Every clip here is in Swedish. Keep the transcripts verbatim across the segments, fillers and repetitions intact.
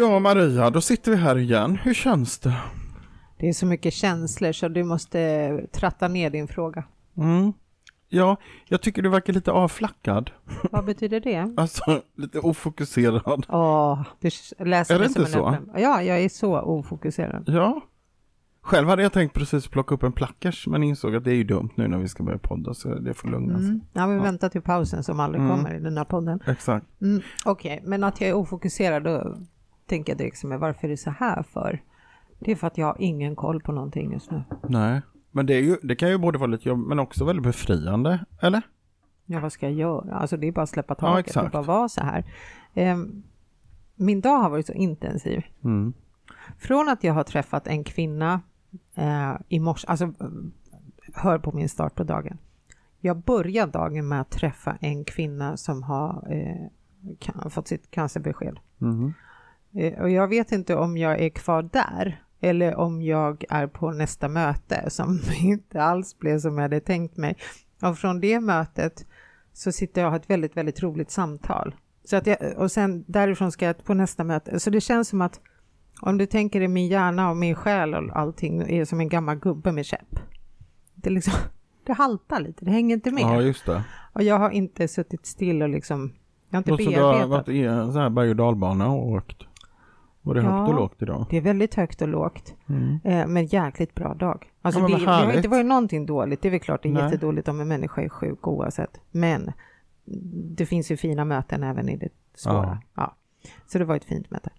Ja, Maria, då sitter vi här igen. Hur känns det? Det är så mycket känslor så du måste tratta ner din fråga. Mm. Ja, jag tycker du verkar lite avflackad. Vad betyder det? Alltså, lite ofokuserad. Ja, du läser det som en så? Öppen. Ja, jag är så ofokuserad. Ja. Själv hade jag tänkt precis plocka upp en plackers, men insåg att det är ju dumt nu när vi ska börja podda, så det får lugna sig. Mm. Ja, vi ja. väntar till pausen som aldrig mm. kommer i den här podden. Exakt. Mm, Okej, okay. Men att jag är ofokuserad, då tänker jag direkt som är, varför är det så här för? Det är för att jag har ingen koll på någonting just nu. Nej, men det, är ju, det kan ju både vara lite jobb, men också väldigt befriande, eller? Ja, vad ska jag göra? Alltså det är bara att släppa taget ja, och bara vara så här. Um, min dag har varit så intensiv. Mm. Från att jag har träffat en kvinna eh, i morse, alltså hör på min start på dagen. Jag börjar dagen med att träffa en kvinna som har eh, kan, fått sitt cancerbesked. Mm. Eh, och jag vet inte om jag är kvar där eller om jag är på nästa möte som inte alls blev som jag hade tänkt mig. Och från det mötet så sitter jag och har ett väldigt, väldigt roligt samtal. Så att jag, och sen därifrån ska jag på nästa möte. Så det känns som att om du tänker i min hjärna och min själ och allting är som en gammal gubbe med käpp. Det, liksom, det haltar lite, det hänger inte med. Ja, just det. Och jag har inte suttit still och liksom, jag har inte och bearbetat. Så du har varit i en sån här berg- och dalbana och åkt. Var det ja, högt och lågt idag? Det är väldigt högt och lågt. Mm. Eh, men jäkligt bra dag. Alltså ja, det, det har inte varit någonting dåligt. Det är väl klart det är Nej. jättedåligt om en människa är sjuk oavsett. Men det finns ju fina möten även i det svåra. Ja. Ja. Så det var ett fint möte.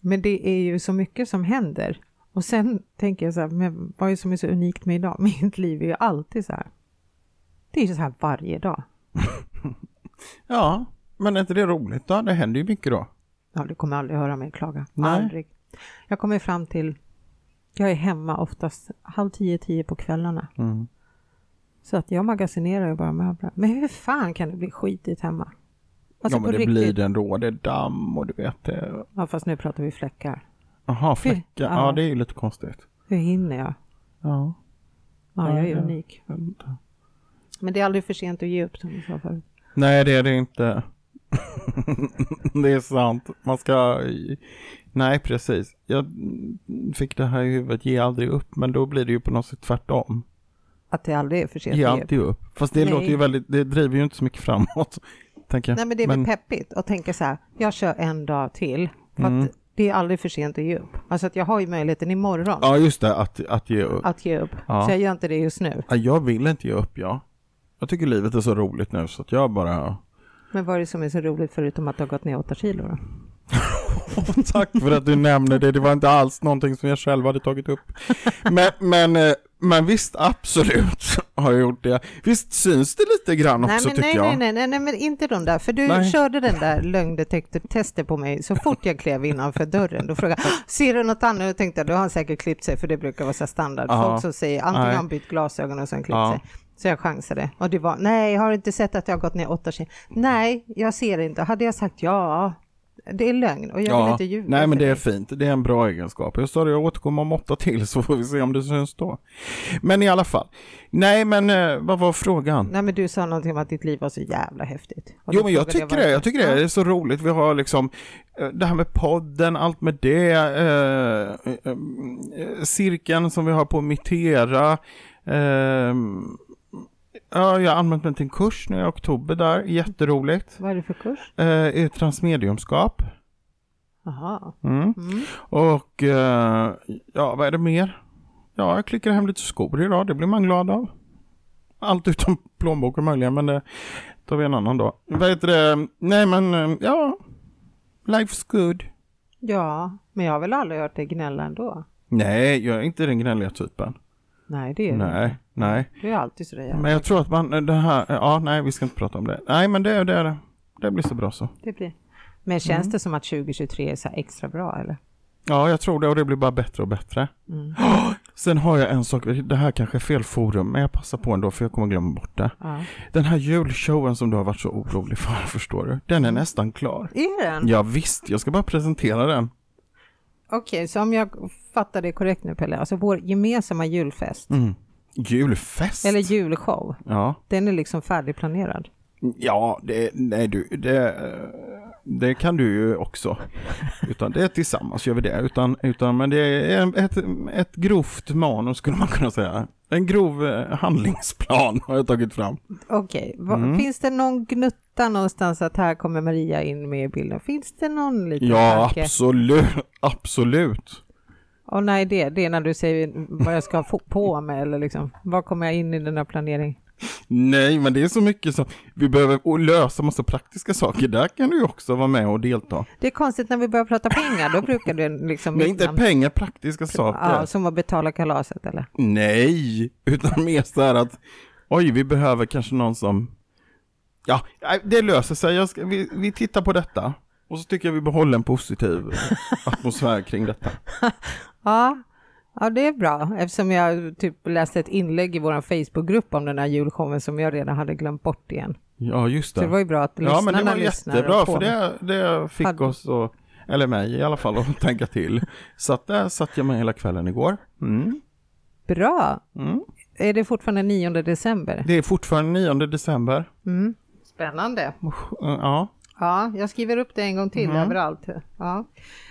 Men det är ju så mycket som händer. Och sen tänker jag så här, men vad är det som är så unikt med idag? Mitt liv är ju alltid så här. Det är ju så här varje dag. Ja, men är inte det roligt då? Det händer ju mycket då. Ja, du kommer aldrig höra mig klaga. Nej. Aldrig. Jag kommer fram till, jag är hemma oftast halv tio, tio på kvällarna. Mm. Så att jag magasinerar ju bara möbler. Men hur fan kan det bli skitigt hemma? Alltså ja, men det riktigt. Blir den då, det är damm och du vet det. Ja, fast nu pratar vi fläckar. Jaha, fläckar. Ja, ja, det är ju lite konstigt. Hur hinner jag? Ja. Ja, jag är ja, unik. Vänta. Men det är aldrig för sent att ge upp, som du sa förut. Nej, det är det inte. Det är sant. Man ska... Nej, precis. Jag fick det här i huvudet, ge aldrig upp. Men då blir det ju på något sätt tvärtom. Att det aldrig är för sent. Ge aldrig upp. Fast det Nej. låter ju väldigt... Det driver ju inte så mycket framåt. Nej, men det är väl men... peppigt att tänka så här, jag kör en dag till för mm. att det är aldrig för sent att ge upp. Alltså att jag har ju möjligheten imorgon. Ja, just det, att, att ge upp. Att ge upp. Ja. Så jag gör inte det just nu. Ja, jag vill inte ge upp, ja. Jag tycker livet är så roligt nu så att jag bara... Men vad är det som är så roligt förutom att jag har gått ner åtta kilo då? Tack för att du nämnde det. Det var inte alls någonting som jag själv hade tagit upp. Men, men, men visst, absolut har jag gjort det. Visst syns det lite grann nej, också men, tycker nej, jag. Nej, nej, nej, nej, men inte de där. För du nej. körde den där lögndetektortestet på mig så fort jag klev innanför dörren. Då frågade jag, ser du något annat? Och tänkte jag, då har han säkert klippt sig för det brukar vara så standard. Aha. Folk som säger, antingen har han bytt glasögon och sen klippt ja. sig. Så jag chansade. Och det var, nej, jag har inte sett att jag har gått ner åtta kilo. Nej, jag ser inte. Hade jag sagt ja... Det är lögn och jag ja. vill inte ljuga. Nej, men det är fint. Det är en bra egenskap. Jag sa det, jag återkommer om åtta till så får vi se om det syns då. Men i alla fall. Nej, men vad var frågan? Nej, men du sa någonting om att ditt liv var så jävla häftigt. Och jo, men jag tycker det. det. Jag tycker det. Det är så roligt. Vi har liksom det här med podden, allt med det. Eh, eh, cirkeln som vi har på Mittera. Eh, Ja, jag har använt mig till en kurs nu i oktober där. Jätteroligt. Vad är det för kurs? Eh, transmediumskap. Aha. Mm. Mm. Och eh, ja, vad är det mer? Ja, jag klickar hem lite skor idag. Det blir man glad av. Allt utom plånboken möjligen, men det tar vi en annan dag. Vad heter det? Nej, men ja. Life's good. Ja, men jag har väl aldrig hört dig gnälla ändå. Nej, jag är inte den gnälliga typen. Nej, det är nej, det. Nej. Det är alltid så det är. Men jag tror att man det här ja, nej, vi ska inte prata om det. Nej, men det är det. Det blir så bra så. Det blir. Men känns mm. det som att tjugo tjugotre är så här extra bra eller? Ja, jag tror det och det blir bara bättre och bättre. Mm. Oh, sen har jag en sak, det här kanske är fel forum, men jag passar på ändå för jag kommer glömma bort det. Ja. Den här julshowen som du har varit så orolig för, förstår du? Den är nästan klar. Är den? Ja, visst, jag ska bara presentera den. Okej, så om jag fattar det korrekt nu Pelle, alltså vår gemensamma julfest. Mm. Julfest? Eller julshow. Ja. Den är liksom färdigplanerad. Ja, det, nej du, det, det kan du ju också. Utan det är tillsammans gör vi det. Utan, utan, men det är ett, ett grovt manus skulle man kunna säga. En grov handlingsplan har jag tagit fram. Okej, okay. Mm. Finns det någon gnutta någonstans att här kommer Maria in med bilden? Finns det någon liten Ja, tanke? absolut. Absolut. Åh oh, nej, det, det är när du säger vad jag ska få på mig eller liksom, vad kommer jag in i den här planeringen? Nej, men det är så mycket som vi behöver lösa massa praktiska saker. Där kan du också vara med och delta. Det är konstigt när vi börjar prata pengar. Då brukar du liksom... Men inte pengar, praktiska saker. Ja, som att betala kalaset eller? Nej, utan mer så här att oj, vi behöver kanske någon som... Ja, det löser sig. Jag ska, vi, vi tittar på detta. Och så tycker jag vi behåller en positiv atmosfär kring detta. Ja, ja, det är bra. Eftersom jag typ läste ett inlägg i vår Facebookgrupp om den här julshowen som jag redan hade glömt bort igen. Ja, just det. Så det var ju bra att lyssnarna lyssnade. Ja, men det var jättebra för det, det fick hade... oss, och, eller mig i alla fall, att tänka till. Så att där satt jag med hela kvällen igår. Mm. Bra. Mm. Är det fortfarande nionde december? Det är fortfarande nionde december. Mm. Spännande. Ja. Ja, jag skriver upp det en gång till mm. överallt. Ja.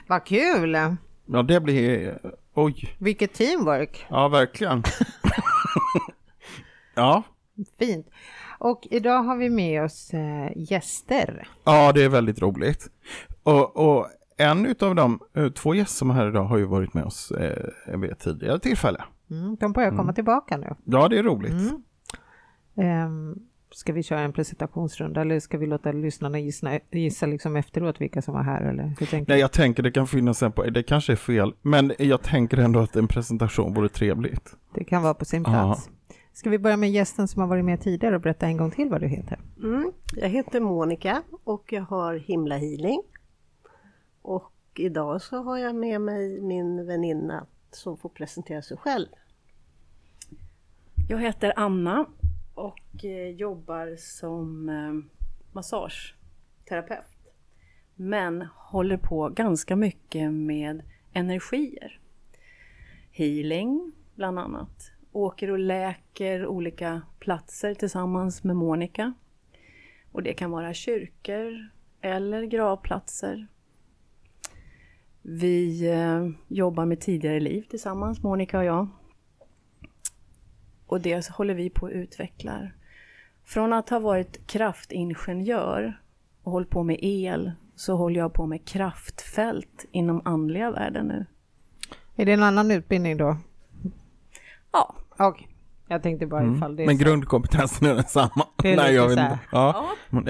Vad kul! Ja, det blir... Oj. Vilket teamwork. Ja, verkligen. Ja. Fint. Och idag har vi med oss äh, gäster. Ja, det är väldigt roligt. Och, och en av de två gäster som är här idag har ju varit med oss äh, vid ett tidigare tillfälle. Mm, de börjar komma mm. tillbaka nu. Ja, det är roligt. Mm. Ehm, ska vi köra en presentationsrunda eller ska vi låta lyssnarna gissa, gissa liksom efteråt vilka som var här? Eller? Hur Nej, jag tänker det kan finnas en på. Det kanske är fel, men jag tänker ändå att en presentation vore trevligt. Det kan vara på sin plats. Aha. Ska vi börja med gästen som har varit med tidigare och berätta en gång till vad du heter? Mm, jag heter Monica och jag har Himla Healing. Och idag så har jag med mig min väninna som får presentera sig själv. Jag heter Anna. Och jobbar som massageterapeut. Men håller på ganska mycket med energier. Healing bland annat. Åker och läker olika platser tillsammans med Monica. Och det kan vara kyrkor eller gravplatser. Vi jobbar med tidigare liv tillsammans, Monica och jag. Och det håller vi på att utveckla. Från att ha varit kraftingenjör och hållit på med el så håller jag på med kraftfält inom andliga världen nu. Är det en annan utbildning då? Ja. Okay. Jag tänkte bara mm. ifall det är Men så. Grundkompetensen är densamma. Det Nej, jag, inte. Ja. Ja.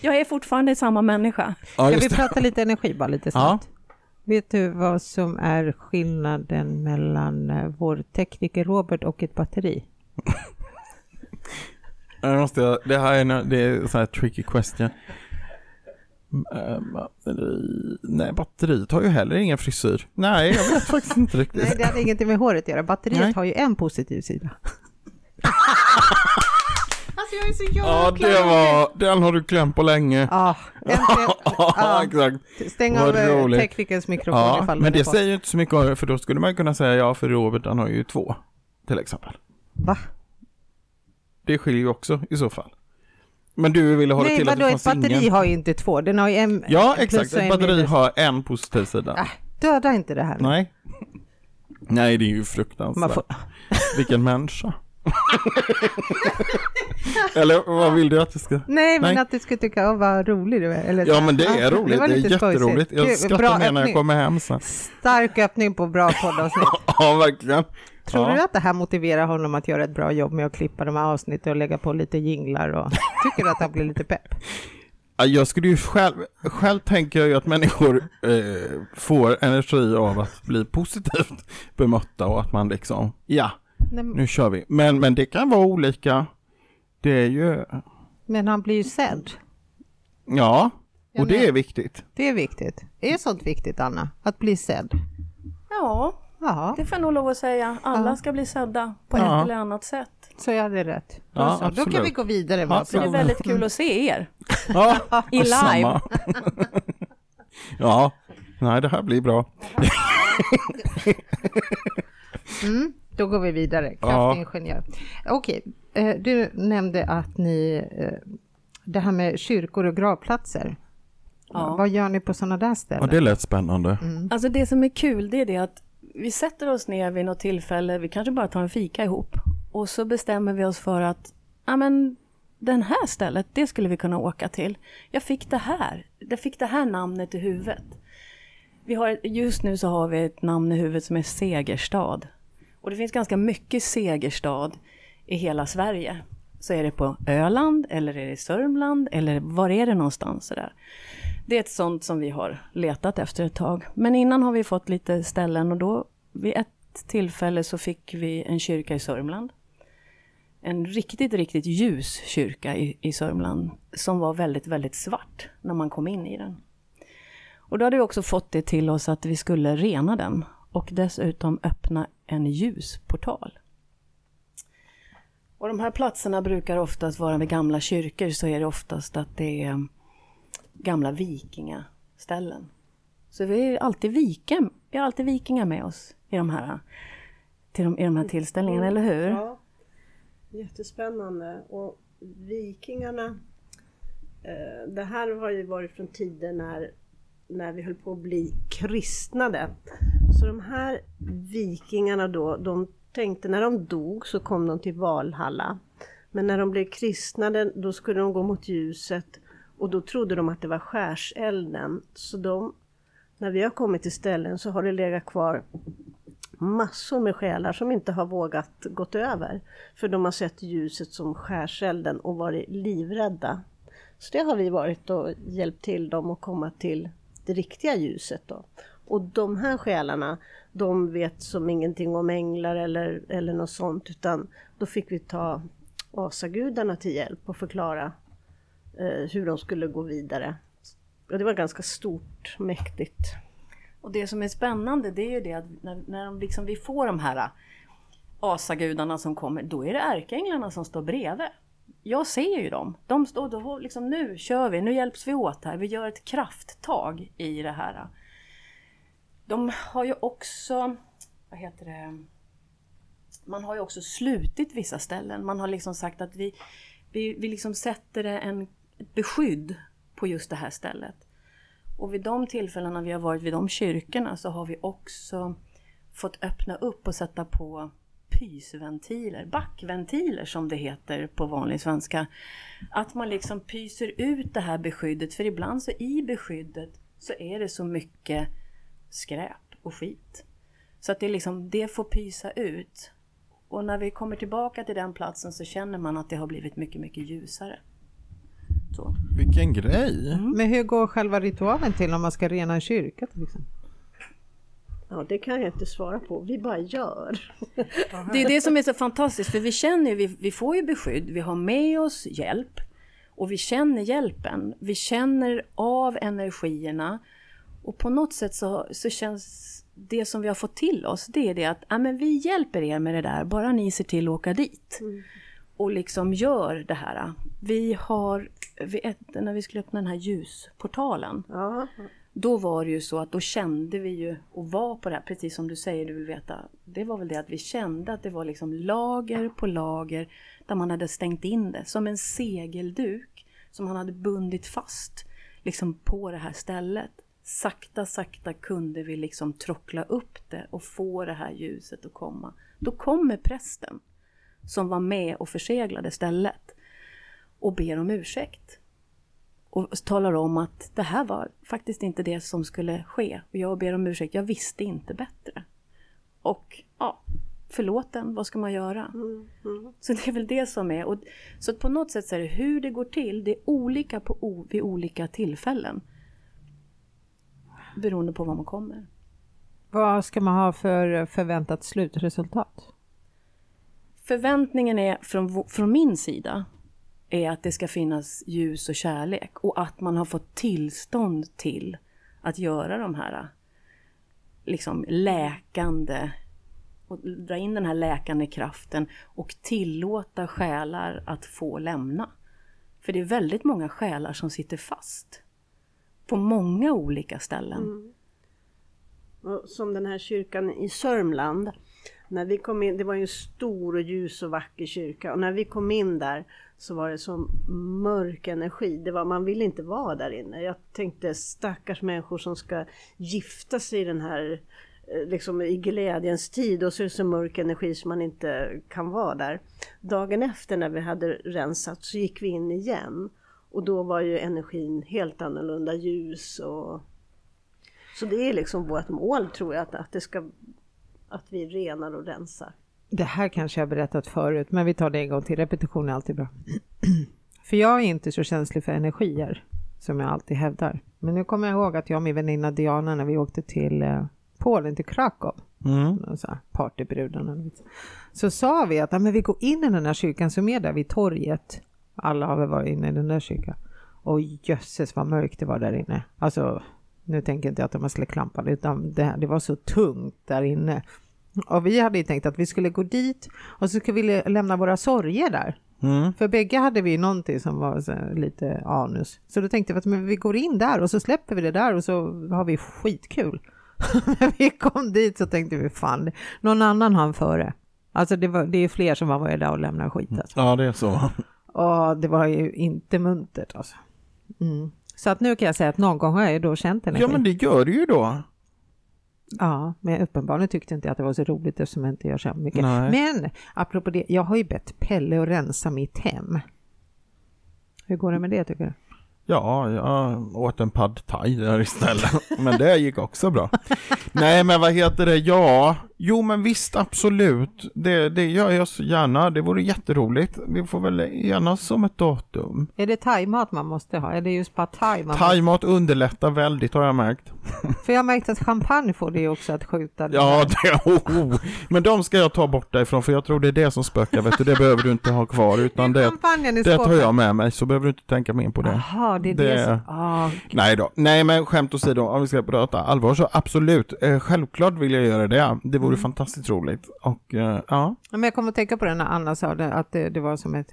Jag är fortfarande samma människa. Ja, kan vi prata lite energi bara lite snabbt? Ja. Vet du vad som är skillnaden mellan vår tekniker Robert och ett batteri? Jag måste, det här är en, det är så här tricky question. Batteri, nej, batteriet har ju heller ingen frisyr. Nej, jag vet faktiskt inte riktigt. Nej, det har ingenting med håret att göra. Batteriet nej. Har ju en positiv sida. Alltså jag är så jävla ja, det var, den har du klämt på länge. Ja, äntligen, ja exakt. Stäng av teknikens mikrofon ja, ifall men det på. Säger ju inte så mycket, för då skulle man kunna säga ja, för Robert han har ju två till exempel. Va? Det skiljer ju också i så fall. Men du ville ha det till att det fanns ingen. Nej, vadå, ett batteri ingen... har ju inte två. Den har ju en. Ja, exakt. Ett batteri minus. Har en positiv sida. Äh, döda inte det här. Nej. Nej, det är ju fruktansvärt. Får... Vilken människa. Eller vad vill du att jag ska? Nej, men Nej. Att du ska tycka oh, vad rolig du är. Eller, ja, men det är ah, roligt, det, det är jätteroligt. Skojsigt. Jag skrattar med när jag kommer hem sen. Stark öppning på bra poddavsnitt. Ja, verkligen. Tror ja. Du att det här motiverar honom att göra ett bra jobb med att klippa de här avsnitten och lägga på lite jinglar och tycker du att han blir lite pepp? Jag skulle ju själv, själv tänker jag ju att människor eh, får energi av att bli positivt bemötta och att man liksom, ja Nej, nu kör vi. Men, men det kan vara olika. Det är ju... Men han blir ju sedd. Ja, och det är viktigt. Det är viktigt. Det är sånt viktigt, Anna. Att bli sedd. Ja, ja. Det får jag nog lov att säga. Alla ja. Ska bli sedda på ja. Ett eller annat sätt. Så jag hade rätt. Ja, alltså, då kan vi gå vidare. Med ja, det är väldigt kul att se er. Ja, i live. Ja, nej det här blir bra. Mm. Då går vi vidare, kraftingenjör. Ja. Okej, du nämnde att ni, det här med kyrkor och gravplatser, Ja. Vad gör ni på sådana där ställen? Ja, det lät spännande. Mm. Alltså det som är kul, det är det att vi sätter oss ner vid något tillfälle, vi kanske bara tar en fika ihop och så bestämmer vi oss för att ja men den här stället, det skulle vi kunna åka till. Jag fick det här, jag fick det här namnet i huvudet. Vi har, just nu så har vi ett namn i huvudet som är Segerstad. Och det finns ganska mycket Segerstad i hela Sverige. Så är det på Öland eller är det i Sörmland eller var är det någonstans sådär. Det är ett sånt som vi har letat efter ett tag. Men innan har vi fått lite ställen och då vid ett tillfälle så fick vi en kyrka i Sörmland. En riktigt, riktigt ljus kyrka i, i Sörmland som var väldigt, väldigt svart när man kom in i den. Och då hade vi också fått det till oss att vi skulle rena den och dessutom öppna en ljusportal. Och de här platserna brukar oftast vara med gamla kyrkor, så är det oftast att det är gamla vikingaställen. Så vi är alltid vikingar, vi har alltid vikingar med oss i de här, till de, i de här tillställningarna, eller hur? Ja, jättespännande. Och vikingarna, det här har ju varit från tiden när, när vi höll på att bli kristnade. Så de här vikingarna då, de tänkte när de dog så kom de till Valhalla. Men när de blev kristnade då skulle de gå mot ljuset och då trodde de att det var skärselden. Så de, när vi har kommit till ställen så har det legat kvar massor med själar som inte har vågat gått över. För de har sett ljuset som skärselden och varit livrädda. Så det har vi varit och hjälpt till dem att komma till det riktiga ljuset då. Och de här själarna, de vet som ingenting om änglar eller, eller något sånt. Utan då fick vi ta asagudarna till hjälp och förklara eh, hur de skulle gå vidare. Och det var ganska stort, mäktigt. Och det som är spännande, det är ju det att när, när de liksom, vi får de här asagudarna som kommer, då är det ärkeänglarna som står bredvid. Jag ser ju dem. De står då liksom, nu kör vi, nu hjälps vi åt här. Vi gör ett krafttag i det här. De har ju också, vad heter det, man har ju också slutit vissa ställen. Man har liksom sagt att vi, vi, vi liksom sätter en, ett beskydd på just det här stället. Och vid de tillfällena vi har varit vid de kyrkorna så har vi också fått öppna upp och sätta på pysventiler, backventiler som det heter på vanlig svenska. Att man liksom pyser ut det här beskyddet, för ibland så i beskyddet så är det så mycket skräp och skit. Så att det, liksom, det får pysa ut. Och när vi kommer tillbaka till den platsen så känner man att det har blivit mycket, mycket ljusare. Så. Vilken grej! Mm. Men hur går själva ritualen till om man ska rena en kyrka till exempel? Ja, det kan jag inte svara på. Vi bara gör. Det är det som är så fantastiskt. För vi känner ju, vi, vi får ju beskydd. Vi har med oss hjälp. Och vi känner hjälpen. Vi känner av energierna. Och på något sätt så, så känns det som vi har fått till oss, det är det att ja, men vi hjälper er med det där, bara ni ser till att åka dit. Mm. Och liksom gör det här. Vi har, vi, när vi skulle öppna den här ljusportalen, ja. Då var det ju så att då kände vi ju och var på det här, precis som du säger, du vill veta. Det var väl det att vi kände att det var liksom lager på lager där man hade stängt in det. Som en segelduk som han hade bundit fast liksom på det här stället. Sakta, sakta kunde vi liksom trockla upp det och få det här ljuset att komma. Då kommer prästen som var med och förseglade stället och ber om ursäkt. Och talar om att det här var faktiskt inte det som skulle ske. Och jag ber om ursäkt, jag visste inte bättre. Och ja, förlåt den, vad ska man göra? Mm, mm. Så det är väl det som är. Och, så på något sätt så är det hur det går till, det är olika på, vid olika tillfällen. Beroende på var man kommer. Vad ska man ha för förväntat slutresultat? Förväntningen är från, från min sida är att det ska finnas ljus och kärlek. Och att man har fått tillstånd till att göra de här liksom läkande. Och dra in den här läkande kraften. Och tillåta själar att få lämna. För det är väldigt många själar som sitter fast. På många olika ställen. Mm. Och som den här kyrkan i Sörmland. När vi kom in, det var ju en stor och ljus och vacker kyrka. Och när vi kom in där så var det som mörk energi. Det var, man ville inte vara där inne. Jag tänkte, stackars människor som ska gifta sig i den här, liksom i glädjens tid. Och så är det så mörk energi som man inte kan vara där. Dagen efter när vi hade rensat så gick vi in igen. Och då var ju energin helt annorlunda, ljus och... Så det är liksom vårt mål, tror jag, att, att det ska... Att vi renar och rensar. Det här kanske jag har berättat förut. Men vi tar det en gång till. Repetition är alltid bra. För jag är inte så känslig för energier. Som jag alltid hävdar. Men nu kommer jag ihåg att jag och min väninna Diana. När vi åkte till eh, Polen. Till Krakow. Mm. Så här, partybrudarna. Så sa vi att ja, men vi går in i den här kyrkan. Som är där vid torget. Alla har väl varit inne i den där kyrkan. Och jösses vad mörkt det var där inne. Alltså... Nu tänker inte jag att de skulle klampa det, utan det, det var så tungt där inne. Och vi hade ju tänkt att vi skulle gå dit och så skulle vi lämna våra sorger där. Mm. För bägge hade vi någonting som var så, lite anus. Så då tänkte vi att men vi går in där och så släpper vi det där och så har vi skitkul. När vi kom dit så tänkte vi fan, någon annan hann före. Alltså det, var, det är fler som var där och lämnade skit. Alltså. Ja, det är så. Och det var ju inte muntert alltså. Mm. Så att nu kan jag säga att någon gång har jag ju då känt energi. Ja, men det gör du ju då. Ja, men uppenbarligen tyckte inte jag att det var så roligt eftersom jag inte gör så mycket. Nej. Men, apropå det, jag har ju bett Pelle att rensa mitt hem. Hur går det med det, tycker du? Ja, jag åt en pad thai där istället. Men det gick också bra. Nej, men vad heter det? Ja, jo men visst, absolut. Det, det gör jag så gärna. Det vore jätteroligt. Vi får väl enas som ett datum. Är det thai-mat man måste ha? Är det just bara thai-mat? Thai-mat underlättar väldigt, har jag märkt. För jag har märkt att champagne får det också att skjuta. Ja, det, oh, men de ska jag ta bort därifrån. För jag tror det är det som spökar, vet du. Det behöver du inte ha kvar. Utan det, det tar jag med mig. Så behöver du inte tänka mer på det. Aha. Det, det, det som, oh, nej då. Nej, men skämt åsido, om vi ska prata allvar så absolut. Eh, självklart vill jag göra det. Det vore mm. fantastiskt roligt. Och, eh, ja. Men jag kommer att tänka på det när Anna sa det, att det, det var som ett,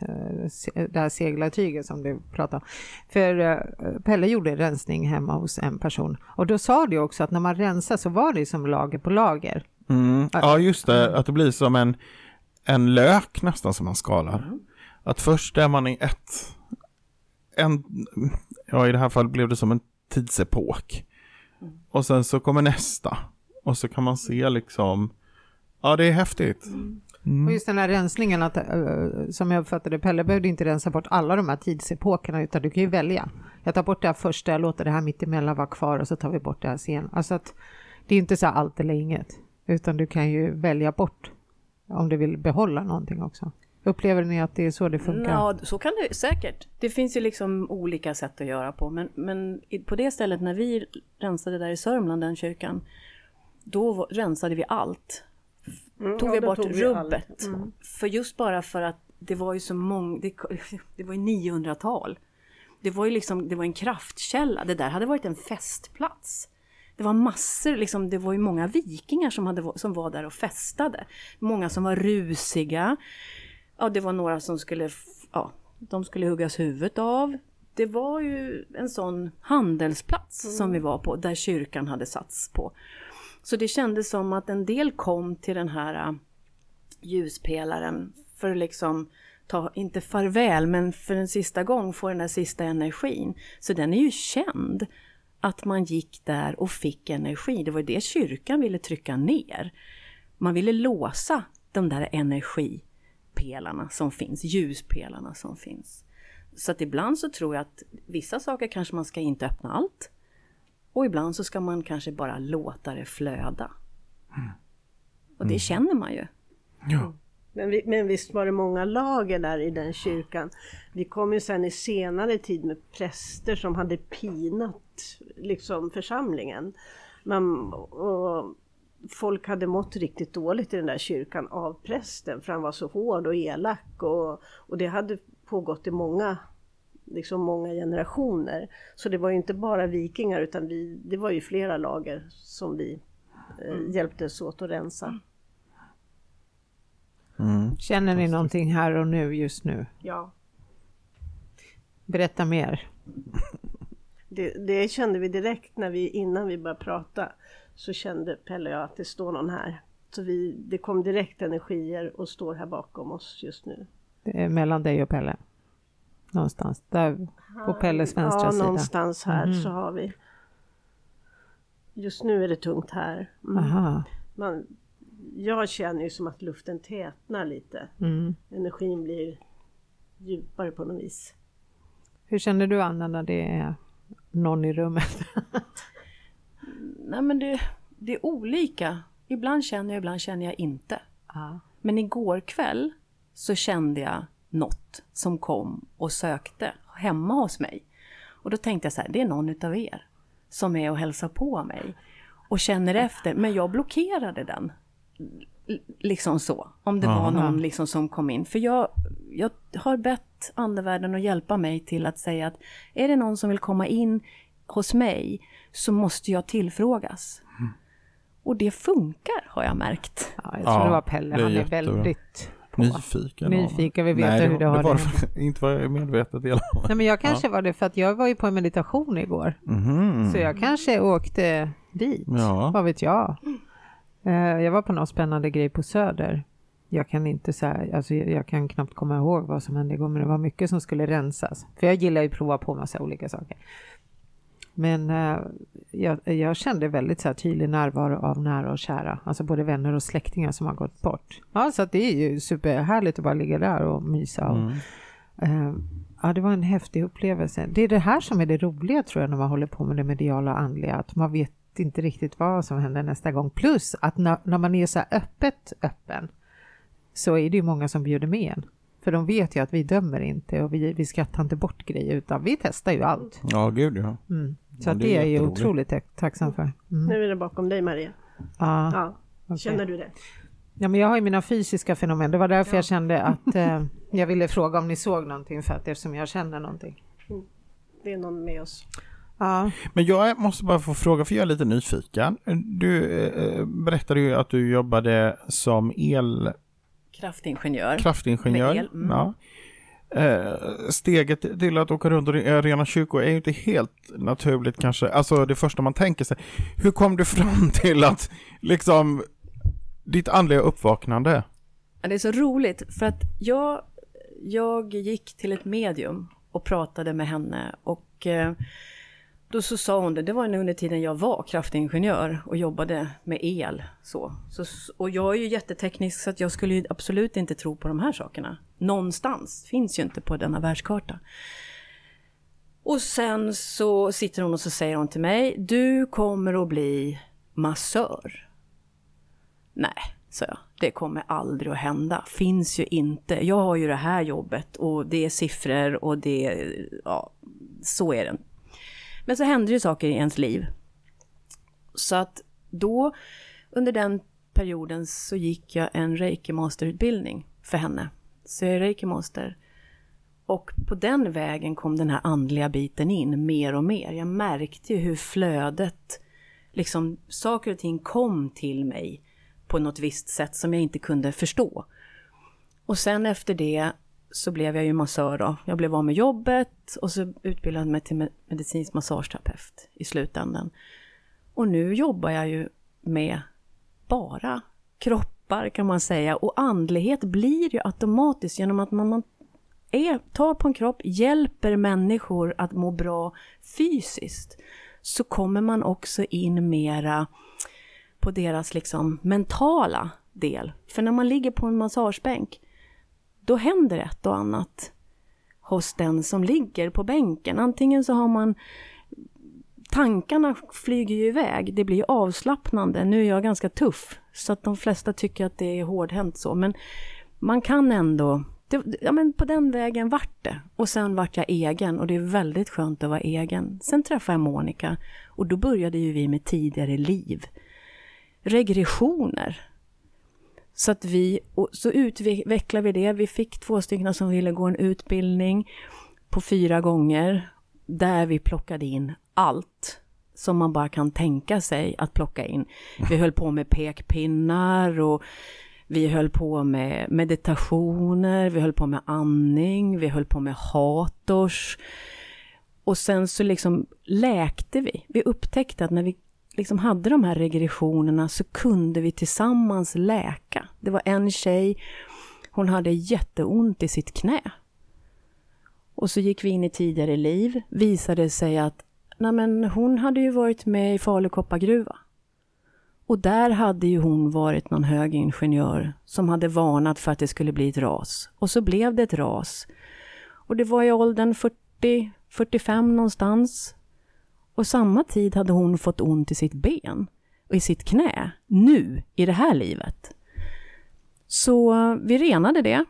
det här seglartyget som du pratade om. För eh, Pelle gjorde en rensning hemma hos en person. Och då sa du också att när man rensar så var det som lager på lager. Mm. Ja, just det. Att det blir som en, en lök nästan som man skalar. Mm. Att först är man i ett... En, ja, i det här fallet blev det som en tidsepok. Mm. Och sen så kommer nästa. Och så kan man se liksom... Ja, det är häftigt. Mm. Mm. Och just den här rensningen att, som jag uppfattade, Pelle behövde inte rensa bort alla de här tidsepokerna, utan du kan ju välja. Jag tar bort det här första, jag låter det här mittemellan vara kvar och så tar vi bort det här sen. Alltså att det är inte så allt eller inget. Utan du kan ju välja bort om du vill behålla någonting också. Upplever ni att det är så det funkar? Ja, så kan det säkert. Det finns ju liksom olika sätt att göra på. Men, men på det stället när vi rensade där i Sörmland, den kyrkan, då rensade vi allt. Mm, tog ja, vi bort tog vi rubbet. Mm. För just bara för att det var ju så många, det, det var ju niohundratal. Det var ju liksom, det var en kraftkälla. Det där hade varit en festplats. Det var massor, liksom, det var ju många vikingar som, hade, som var där och festade. Många som var rusiga. Ja, det var några som skulle, ja, de skulle huggas huvudet av. Det var ju en sån handelsplats mm. som vi var på, där kyrkan hade satts på. Så det kändes som att en del kom till den här uh, ljuspelaren för att liksom ta, inte farväl, men för en sista gång få den där sista energin. Så den är ju känd att man gick där och fick energi. Det var det kyrkan ville trycka ner. Man ville låsa de där energi. Pelarna som finns, ljuspelarna som finns. Så att ibland så tror jag att vissa saker kanske man ska inte öppna allt. Och ibland så ska man kanske bara låta det flöda. Mm. Och det känner man ju. Ja. Mm. Men, vi, men visst var det många lager där i den kyrkan. Vi kom ju sen i senare tid med präster som hade pinat liksom församlingen. Men, och folk hade mått riktigt dåligt i den där kyrkan av prästen, för han var så hård och elak och, och det hade pågått i många, liksom många generationer. Så det var ju inte bara vikingar, utan vi, det var ju flera lager som vi eh, hjälptes åt att rensa. Mm. Känner ni någonting här och nu just nu? Ja. Berätta mer. Det, det kände vi direkt när vi, innan vi började prata. Så kände Pelle jag att det står någon här Så vi, det kom direkt energier och står här bakom oss just nu. Det är mellan dig och Pelle. Någonstans där på Pelles vänstra ja, sida. Ja, någonstans här mm. så har vi. Just nu är det tungt här. Mm. Aha. Man, jag känner ju som att luften tätnar lite. Mm. Energin blir djupare på något vis. Hur känner du, Anna, när det är någon i rummet? Nej, men det, det är olika. Ibland känner jag, ibland känner jag inte. Ah. Men igår kväll så kände jag något som kom och sökte hemma hos mig. Och då tänkte jag så här, det är någon utav er som är och hälsar på mig. Och känner efter, men jag blockerade den. L- liksom så. Om det ah, var någon liksom som kom in. För jag, jag har bett andevärlden att hjälpa mig till att säga att är det någon som vill komma in hos mig så måste jag tillfrågas. Mm. Och det funkar, har jag märkt. Ja, jag tror ja, det var Pelle. Han är, är väldigt på. Nyfiken. Nyfiken, vi vet Nej, hur det har det. Var det. Inte var jag medvetet. Nej, men jag kanske ja. var det för att jag var ju på en meditation igår. Mm-hmm. Så jag kanske åkte dit. Ja. Vad vet jag. Jag var på någon spännande grej på Söder. Jag kan inte så här, alltså jag kan knappt komma ihåg vad som hände igår. Men det var mycket som skulle rensas. För jag gillar ju att prova på massa olika saker. Men äh, jag, jag kände väldigt så här tydlig närvaro av nära och kära. Alltså både vänner och släktingar som har gått bort. Ja, så att det är ju superhärligt att bara ligga där och mysa. Och, mm. äh, ja, det var en häftig upplevelse. Det är det här som är det roliga, tror jag, när man håller på med det mediala och andliga. Att man vet inte riktigt vad som händer nästa gång. Plus att när, när man är så här öppet öppen så är det ju många som bjuder med en. För de vet ju att vi dömer inte och vi, vi skrattar inte bort grejer, utan vi testar ju allt. Ja, gud ja. Mm. Så ja, det, det är ju otroligt tacksam för. Mm. Nu är det bakom dig, Maria. Ah, ja, okay. Känner du det? Ja, men jag har ju mina fysiska fenomen. Det var därför ja. jag kände att eh, jag ville fråga om ni såg någonting, för att eftersom jag känner någonting. Mm. Det är någon med oss. Ja. Men jag måste bara få fråga, för jag är lite nyfiken. Du eh, berättade ju att du jobbade som el... Kraftingenjör. Kraftingenjör, el, mm. ja. Steget till att åka runt och rena kyrkor är ju inte helt naturligt kanske. Alltså det första man tänker sig. Hur kom du fram till att liksom ditt andliga uppvaknande? Ja, det är så roligt för att jag, jag gick till ett medium och pratade med henne, och då så sa hon det. Det var under tiden jag var kraftingenjör och jobbade med el. Så. Så, och jag är ju jätteteknisk, så att jag skulle ju absolut inte tro på de här sakerna. Någonstans. Finns ju inte på denna världskarta. Och sen så sitter hon och så säger hon till mig: du kommer att bli massör. Nej, sa jag. Det kommer aldrig att hända. Finns ju inte. Jag har ju det här jobbet och det är siffror och det, ja, så är det. Men så händer ju saker i ens liv. Så att då, under den perioden, så gick jag en reiki masterutbildning för henne. Så jag är reiki master. Och på den vägen kom den här andliga biten in mer och mer. Jag märkte ju hur flödet, liksom saker och ting kom till mig på något visst sätt som jag inte kunde förstå. Och sen efter det så blev jag ju massör då. Jag blev av med jobbet och så utbildade mig till medicinsk massageterapeut i slutändan. Och nu jobbar jag ju med bara kroppar, kan man säga. Och andlighet blir ju automatiskt genom att man, man är, tar på en kropp, hjälper människor att må bra fysiskt. Så kommer man också in mera på deras liksom mentala del. För när man ligger på en massagebänk, då händer ett och annat hos den som ligger på bänken. Antingen så har man, tankarna flyger ju iväg. Det blir avslappnande. Nu är jag ganska tuff, så att de flesta tycker att det är hårdhänt så. Men man kan ändå, det, ja, men på den vägen vart det. Och sen vart jag egen, och det är väldigt skönt att vara egen. Sen träffade jag Monica, och då började ju vi med tidigare liv. Regressioner. Så att vi, och så utvecklar vi det. Vi fick två stycken som ville gå en utbildning på fyra gånger. Där vi plockade in allt som man bara kan tänka sig att plocka in. Vi höll på med pekpinnar, och vi höll på med meditationer. Vi höll på med andning. Vi höll på med Hathors. Och sen så liksom läkte vi. Vi upptäckte att när vi liksom hade de här regressionerna så kunde vi tillsammans läka. Det var en tjej, hon hade jätteont i sitt knä. Och så gick vi in i tidigare liv, visade sig att nej men, hon hade ju varit med i Falun koppargruva. Och där hade ju hon varit någon hög ingenjör som hade varnat för att det skulle bli ett ras. Och så blev det ett ras. Och det var i åldern fyrtio till fyrtiofem någonstans. Och samma tid hade hon fått ont i sitt ben och i sitt knä nu i det här livet. Så vi renade det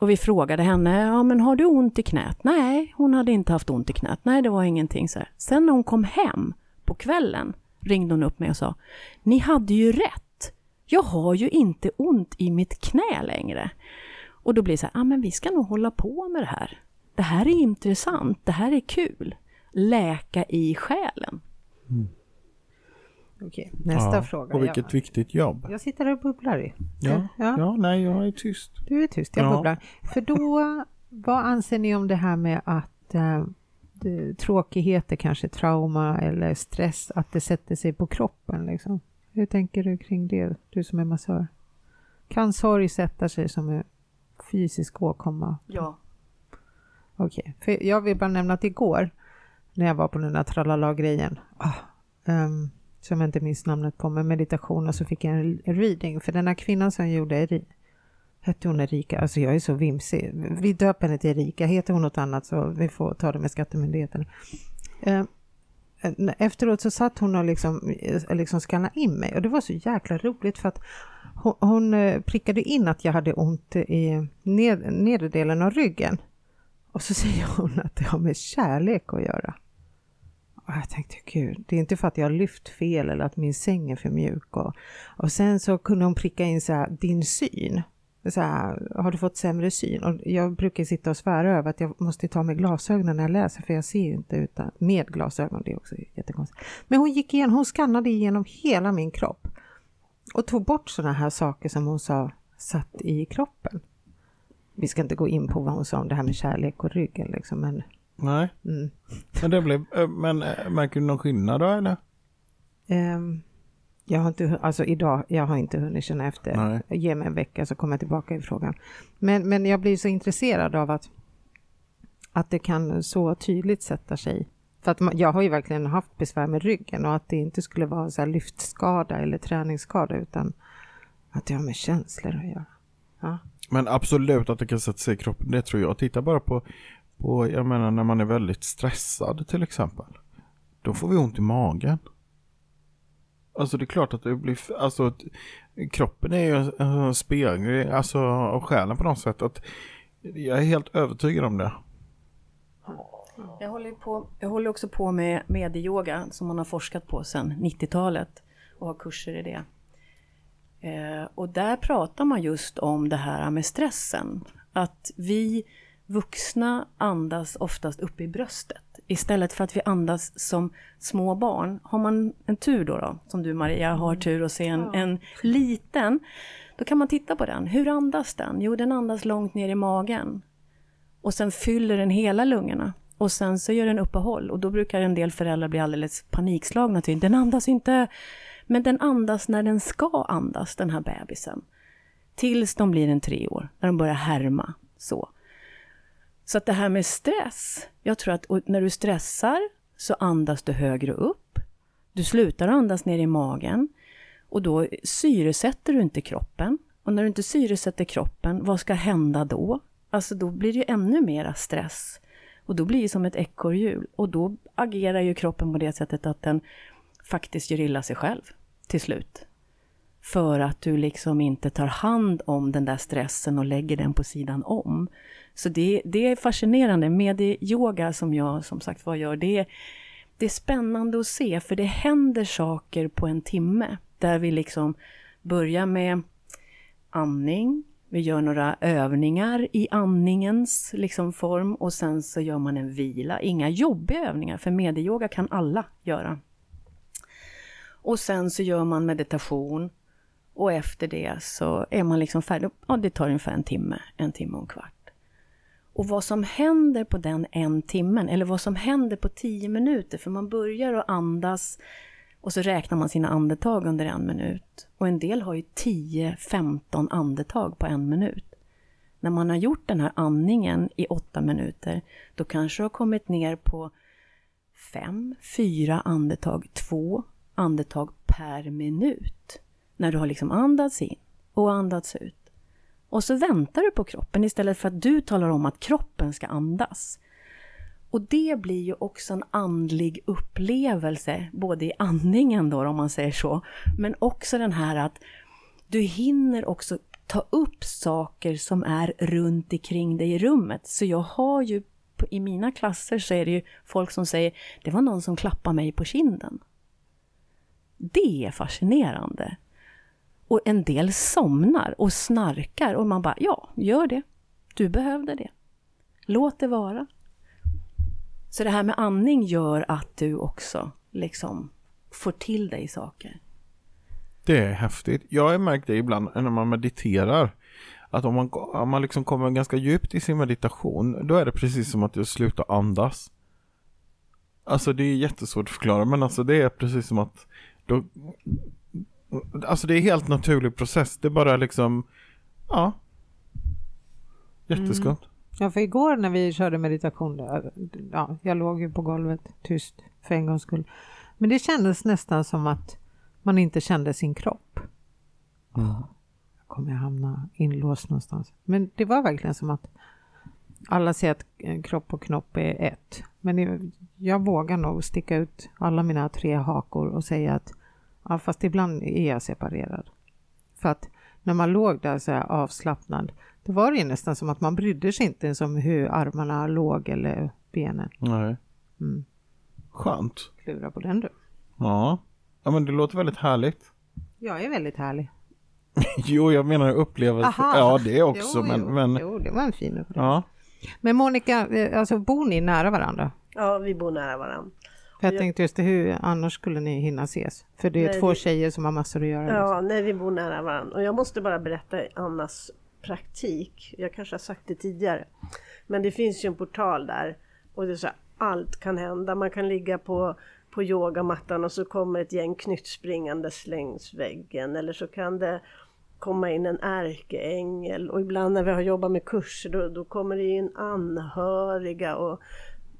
och vi frågade henne, ja men har du ont i knät? Nej, hon hade inte haft ont i knät. Nej, det var ingenting så här. Sen när hon kom hem på kvällen ringde hon upp mig och sa, ni hade ju rätt. Jag har ju inte ont i mitt knä längre. Och då blir det så här, ja ah, men vi ska nog hålla på med det här. Det här är intressant, det här är kul. Läka i själen. Mm. Okej, nästa ja, fråga. Och vilket jag, viktigt jobb. Jag sitter och bubblar i. Ja, ja. ja. ja nej jag är tyst. Du är tyst, jag ja. bubblar. För då, vad anser ni om det här med att eh, det, tråkigheter, kanske trauma eller stress, att det sätter sig på kroppen liksom? Hur tänker du kring det, du som är massör? Kan sorg sätta sig som en fysisk åkomma? Ja. Okej, för jag vill bara nämna att igår när jag var på den där tralala-grejen. Ah, um, som jag inte minns namnet på. Med meditation. Och så fick jag en reading. För den här kvinnan som gjorde. Hette hon Erika? Alltså jag är så vimsig. Vi döper henne till Erika. Heter hon något annat så vi får ta det med skattemyndigheten. Um, efteråt så satt hon och liksom, liksom skannade in mig. Och det var så jäkla roligt. För att hon, hon prickade in att jag hade ont i ned, nederdelen av ryggen. Och så säger hon att det har med kärlek att göra. Och jag tänkte, gud, det är inte för att jag har lyft fel eller att min säng är för mjuk. Och, och sen så kunde hon pricka in så här, din syn. Så här, har du fått sämre syn? Och jag brukar sitta och svära över att jag måste ta med glasögonen när jag läser. För jag ser ju inte utan, med glasögon, det är också jättekonstigt. Men hon gick igen, hon skannade igenom hela min kropp. Och tog bort sådana här saker som hon sa satt i kroppen. Vi ska inte gå in på vad hon sa om det här med kärlek och ryggen liksom, men... Nej. Mm. Men det blev... Men märker du någon skillnad då, eller? Um, jag har inte... Alltså idag, jag har inte hunnit känna efter. Nej. Ge mig en vecka så kommer jag tillbaka i frågan. Men, men jag blir så intresserad av att... Att det kan så tydligt sätta sig. För att man, jag har ju verkligen haft besvär med ryggen. Och att det inte skulle vara så här lyftskada eller träningsskada. Utan att det har med känslor att göra. Ja. Men absolut att det kan sätta sig i kroppen, det tror jag. Titta bara på, på, jag menar när man är väldigt stressad till exempel. Då får vi ont i magen. Alltså det är klart att det blir, alltså kroppen är ju en spegel, alltså av själen på något sätt. Att jag är helt övertygad om det. Jag håller, på, jag håller också på med mediyoga som man har forskat på sedan nittiotalet och har kurser i det. Och där pratar man just om det här med stressen. Att vi vuxna andas oftast upp i bröstet. Istället för att vi andas som små barn. Har man en tur då, då som du Maria har tur att se en, ja. en liten. Då kan man titta på den. Hur andas den? Jo, den andas långt ner i magen. Och sen fyller den hela lungorna. Och sen så gör den uppehåll. Och då brukar en del föräldrar bli alldeles panikslagna till. Den andas inte... Men den andas när den ska andas, den här bebisen. Tills de blir en tre år. När de börjar härma. Så, så att det här med stress. Jag tror att när du stressar så andas du högre upp. Du slutar andas ner i magen. Och då syresätter du inte kroppen. Och när du inte syresätter kroppen, vad ska hända då? Alltså då blir det ju ännu mera stress. Och då blir det som ett ekorrhjul. Och då agerar ju kroppen på det sättet att den... faktiskt gör illa sig själv till slut. För att du liksom inte tar hand om den där stressen och lägger den på sidan om. Så det, det är fascinerande med det yoga som jag som sagt vad gör. Det, det är spännande att se för det händer saker på en timme. Där vi liksom börjar med andning. Vi gör några övningar i andningens liksom form. Och sen så gör man en vila. Inga jobbiga övningar för mediyoga kan alla göra. Och sen så gör man meditation. Och efter det så är man liksom färdig. Ja, det tar ungefär en timme. En timme och en kvart. Och vad som händer på den en timmen. Eller vad som händer på tio minuter. För man börjar att andas. Och så räknar man sina andetag under en minut. Och en del har ju tio femton andetag på en minut. När man har gjort den här andningen i åtta minuter, då kanske du har kommit ner på fem, fyra andetag, två andetag per minut. När du har liksom andats in och andats ut. Och så väntar du på kroppen istället för att du talar om att kroppen ska andas. Och det blir ju också en andlig upplevelse, både i andningen då om man säger så, men också den här att du hinner också ta upp saker som är runt omkring dig i rummet. Så jag har ju, i mina klasser så är det ju folk som säger, det var någon som klappade mig på kinden. Det är fascinerande. Och en del somnar och snarkar och man bara, ja, gör det. Du behövde det. Låt det vara. Så det här med andning gör att du också liksom får till dig saker. Det är häftigt. Jag har märkt det ibland när man mediterar. Att om man, om man liksom kommer ganska djupt i sin meditation, då är det precis som att du slutar andas. Alltså det är jättesvårt att förklara, men alltså det är precis som att då, alltså det är en helt naturlig process. Det är bara liksom, ja, jätteskönt. Mm. Ja, för igår när vi körde meditation, ja, jag låg ju på golvet tyst för en gångs skull. Men det kändes nästan som att man inte kände sin kropp. Mm. Kommer jag hamna inlåst någonstans? Men det var verkligen som att alla säger att kropp och knopp är ett. Men jag vågar nog sticka ut alla mina tre hakor och säga att ja, fast ibland är jag separerad. För att när man låg där så här avslappnad, det var ju nästan som att man brydde sig inte som hur armarna låg eller benen. Nej. Mm. Skönt. Klura på den du. Ja. Ja, men det låter väldigt härligt. Jag är väldigt härlig. Jo, jag menar upplevelse. Ja, det också. Jo, men, jo. Men... jo, det var en fin upplevelse. Ja. Men Monica, alltså, bor ni nära varandra? Ja, vi bor nära varandra. Jag, jag tänkte just det, hur annars skulle ni hinna ses? För det är nej, två vi... tjejer som har massor att göra. Ja, liksom. Nej, vi bor nära varandra. Och jag måste bara berätta Annas praktik. Jag kanske har sagt det tidigare. Men det finns ju en portal där. Och det är så här, allt kan hända. Man kan ligga på... på yogamattan och så kommer ett gäng knytspringandes längs väggen, eller så kan det komma in en ärkeängel, och ibland när vi har jobbat med kurser då, då kommer det in anhöriga, och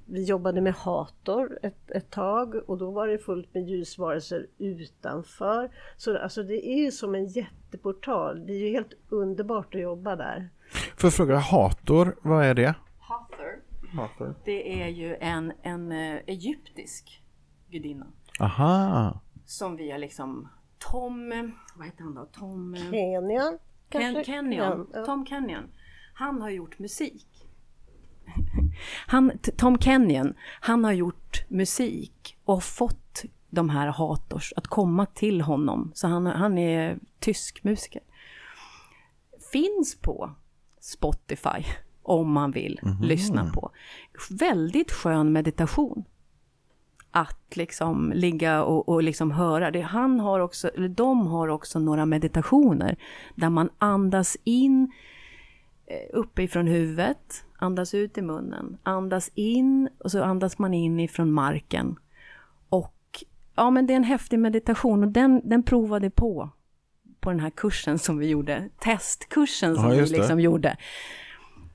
vi jobbade med Hathor ett, ett tag, och då var det fullt med ljusvarelser utanför, så alltså, det är som en jätteportal. Det är ju helt underbart att jobba där. För att fråga, Hathor, vad är det? Hathor, Hathor. Det är ju en, en egyptisk gudinna. Aha. Som vi har liksom Tom, vad heter han då? Tom Kenyon. Ken, Kenyon. Tom Kenyon. Han har gjort musik. Han, Tom Kenyon, han har gjort musik och fått de här Hathors att komma till honom. Så han, han är tysk musiker. Finns på Spotify om man vill mm-hmm. lyssna på. Väldigt skön meditation. Att liksom ligga och, och liksom höra det. Han har också, eller de har också några meditationer där man andas in uppifrån huvudet, andas ut i munnen, andas in och så andas man in ifrån marken. Och ja, men det är en häftig meditation, och den, den provade på på den här kursen som vi gjorde, testkursen som ja, vi liksom gjorde.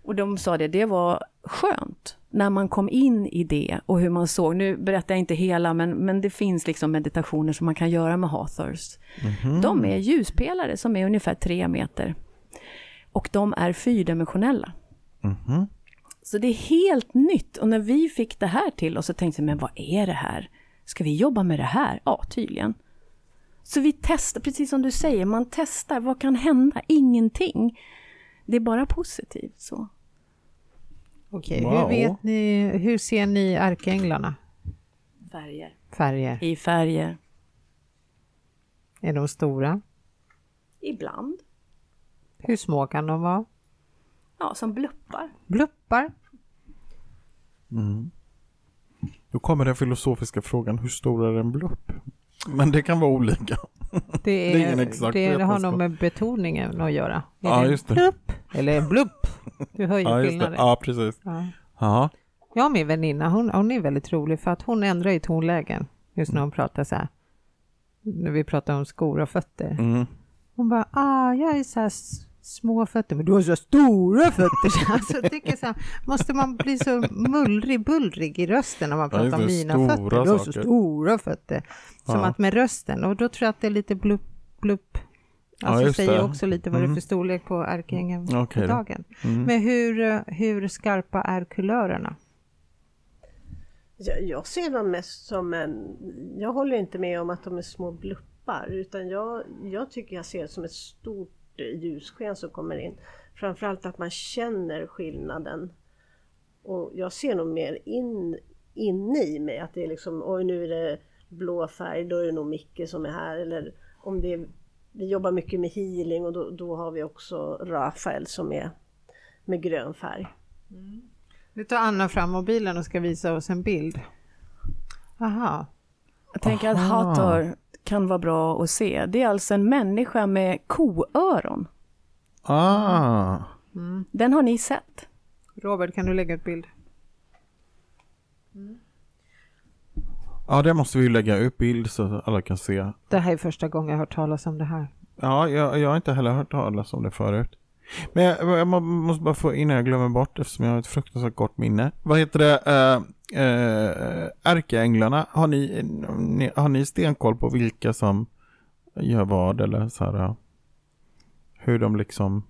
Och de sa det, det var skönt när man kom in i det och hur man såg. Nu berättar jag inte hela, men, men det finns liksom meditationer som man kan göra med Hathors. Mm-hmm. De är ljuspelare som är ungefär tre meter. Och de är fyrdimensionella. Mm-hmm. Så det är helt nytt. Och när vi fick det här till oss så tänkte vi, men vad är det här? Ska vi jobba med det här? Ja, tydligen. Så vi testar, precis som du säger, man testar. Vad kan hända? Ingenting. Det är bara positivt så. Okej, wow. Hur vet ni, hur ser ni ärkeänglarna? Färger. Färger. I färger. Är de stora? Ibland. Hur små kan de vara? Ja, som bluppar. Bluppar? Mm. Då kommer den filosofiska frågan, hur stor är en blupp? Men det kan vara olika. Det, är, det, är ingen exakt det, det har nog med betoningen att göra. Är ja, det just det. Blupp? Eller blupp? Du hör ju ja, skillnaden. Ja, precis. Ja. Ja. Jag och min väninna, hon, hon är väldigt rolig för att hon ändrar i tonlägen just när hon pratar så här. när vi pratade om skor och fötter. Mm. Hon bara, ah, jag är så här små fötter, men du har så stora fötter. Alltså, jag tycker så här, måste man bli så mullrig, bullrig i rösten när man pratar om mina fötter? Saker. Du har så stora fötter. Som ja. Att med rösten. Och då tror jag att det är lite blupp, blupp. Alltså ja, säger det. Också lite vad mm. det är för storlek på ärkängen okay, på dagen. Mm. Men hur, hur skarpa är kulörerna? Jag, jag ser dem mest som en... Jag håller inte med om att de är små bluppar. Utan jag, jag tycker jag ser det som ett stort ljussken som kommer in. Framförallt att man känner skillnaden. Och jag ser nog mer in, in i mig. Att det är liksom, oj nu är det blå färg, då är det nog Micke som är här. Eller om det är... Vi jobbar mycket med healing och då, då har vi också Raphael som är med grön färg. Mm. Nu tar Anna fram mobilen och ska visa oss en bild. Aha. Jag tänker Aha. att Hathor kan vara bra att se. Det är alltså en människa med koöron. Ah. Mm. Den har ni sett. Robert, kan du lägga ett bild? Mm. Ja, det måste vi lägga upp bild så alla kan se. Det här är första gången jag har hört talas om det här. Ja, jag, jag har inte heller hört talas om det förut. Men jag, jag måste bara få, innan jag glömmer bort, eftersom jag har ett fruktansvärt kort minne. Vad heter det? Äh, äh, ärkeänglarna. Har ni, ni, har ni stenkoll på vilka som gör vad? Eller så här, hur de liksom...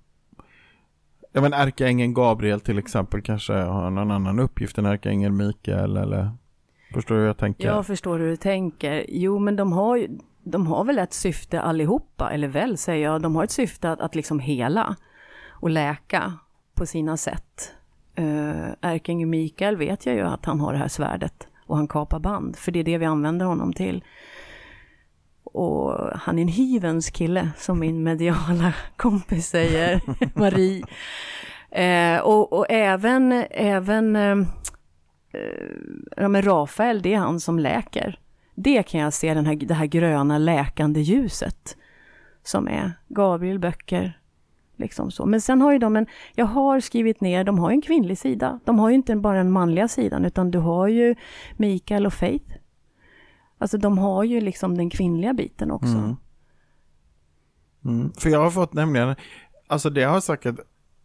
Jag menar, ärkeängeln Gabriel till exempel kanske har någon annan uppgift än ärkeängeln Mikael eller... Förstår du hur jag tänker? Jag förstår hur du tänker. Jo, men de har, ju, de har väl ett syfte allihopa, eller väl säger jag. De har ett syfte att, att liksom hela och läka på sina sätt. Uh, Ärkänge Mikael vet jag ju att han har det här svärdet och han kapar band. För det är det vi använder honom till. Och han är en hyvens kille, som min mediala kompis säger, Marie. Uh, och, och även... även uh, Ja, men Raphael, det är han som läker. Det kan jag se, den här, det här gröna läkande ljuset som är Gabriel böcker liksom så. Men sen har ju de en, jag har skrivit ner, de har ju en kvinnlig sida. De har ju inte bara en manliga sidan, utan du har ju Mikael och Faith. Alltså de har ju liksom den kvinnliga biten också. Mm. Mm. För jag har fått nämligen, alltså det har säkert,